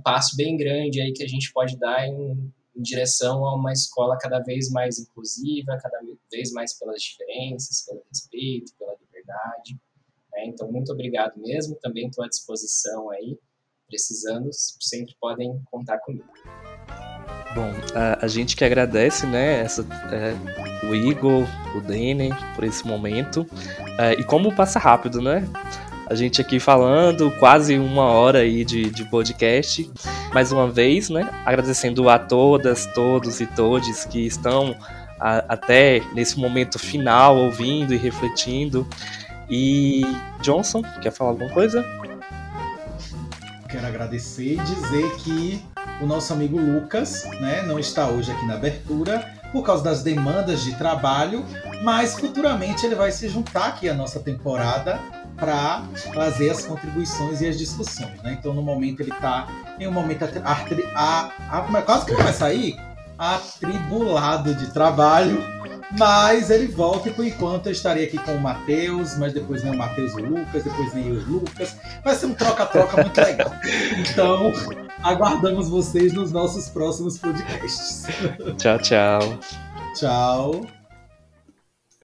passo bem grande aí que a gente pode dar em direção a uma escola cada vez mais inclusiva, cada vez mais pelas diferenças, pelo respeito, pela liberdade, né? Então, muito obrigado mesmo, também estou à disposição aí, precisando, sempre podem contar comigo. Bom, a gente que agradece, né, o Igor, o Dene, por esse momento. E como passa rápido, né? A gente aqui falando, quase uma hora aí de podcast. Mais uma vez, né, agradecendo a todas, todos e todes que estão até nesse momento final ouvindo e refletindo. E Johnson, quer falar alguma coisa? Quero agradecer e dizer que o nosso amigo Lucas, né, não está hoje aqui na abertura por causa das demandas de trabalho, mas futuramente ele vai se juntar aqui à nossa temporada para trazer as contribuições e as discussões, né? Então, no momento, ele está em um momento quase que não vai sair atribulado de trabalho, mas ele volta e, por enquanto, eu estarei aqui com o Matheus, mas depois nem o Matheus e o Lucas, depois nem eu e o Lucas. Vai ser um troca-troca muito legal. Então, aguardamos vocês nos nossos próximos podcasts. Tchau, tchau. Tchau.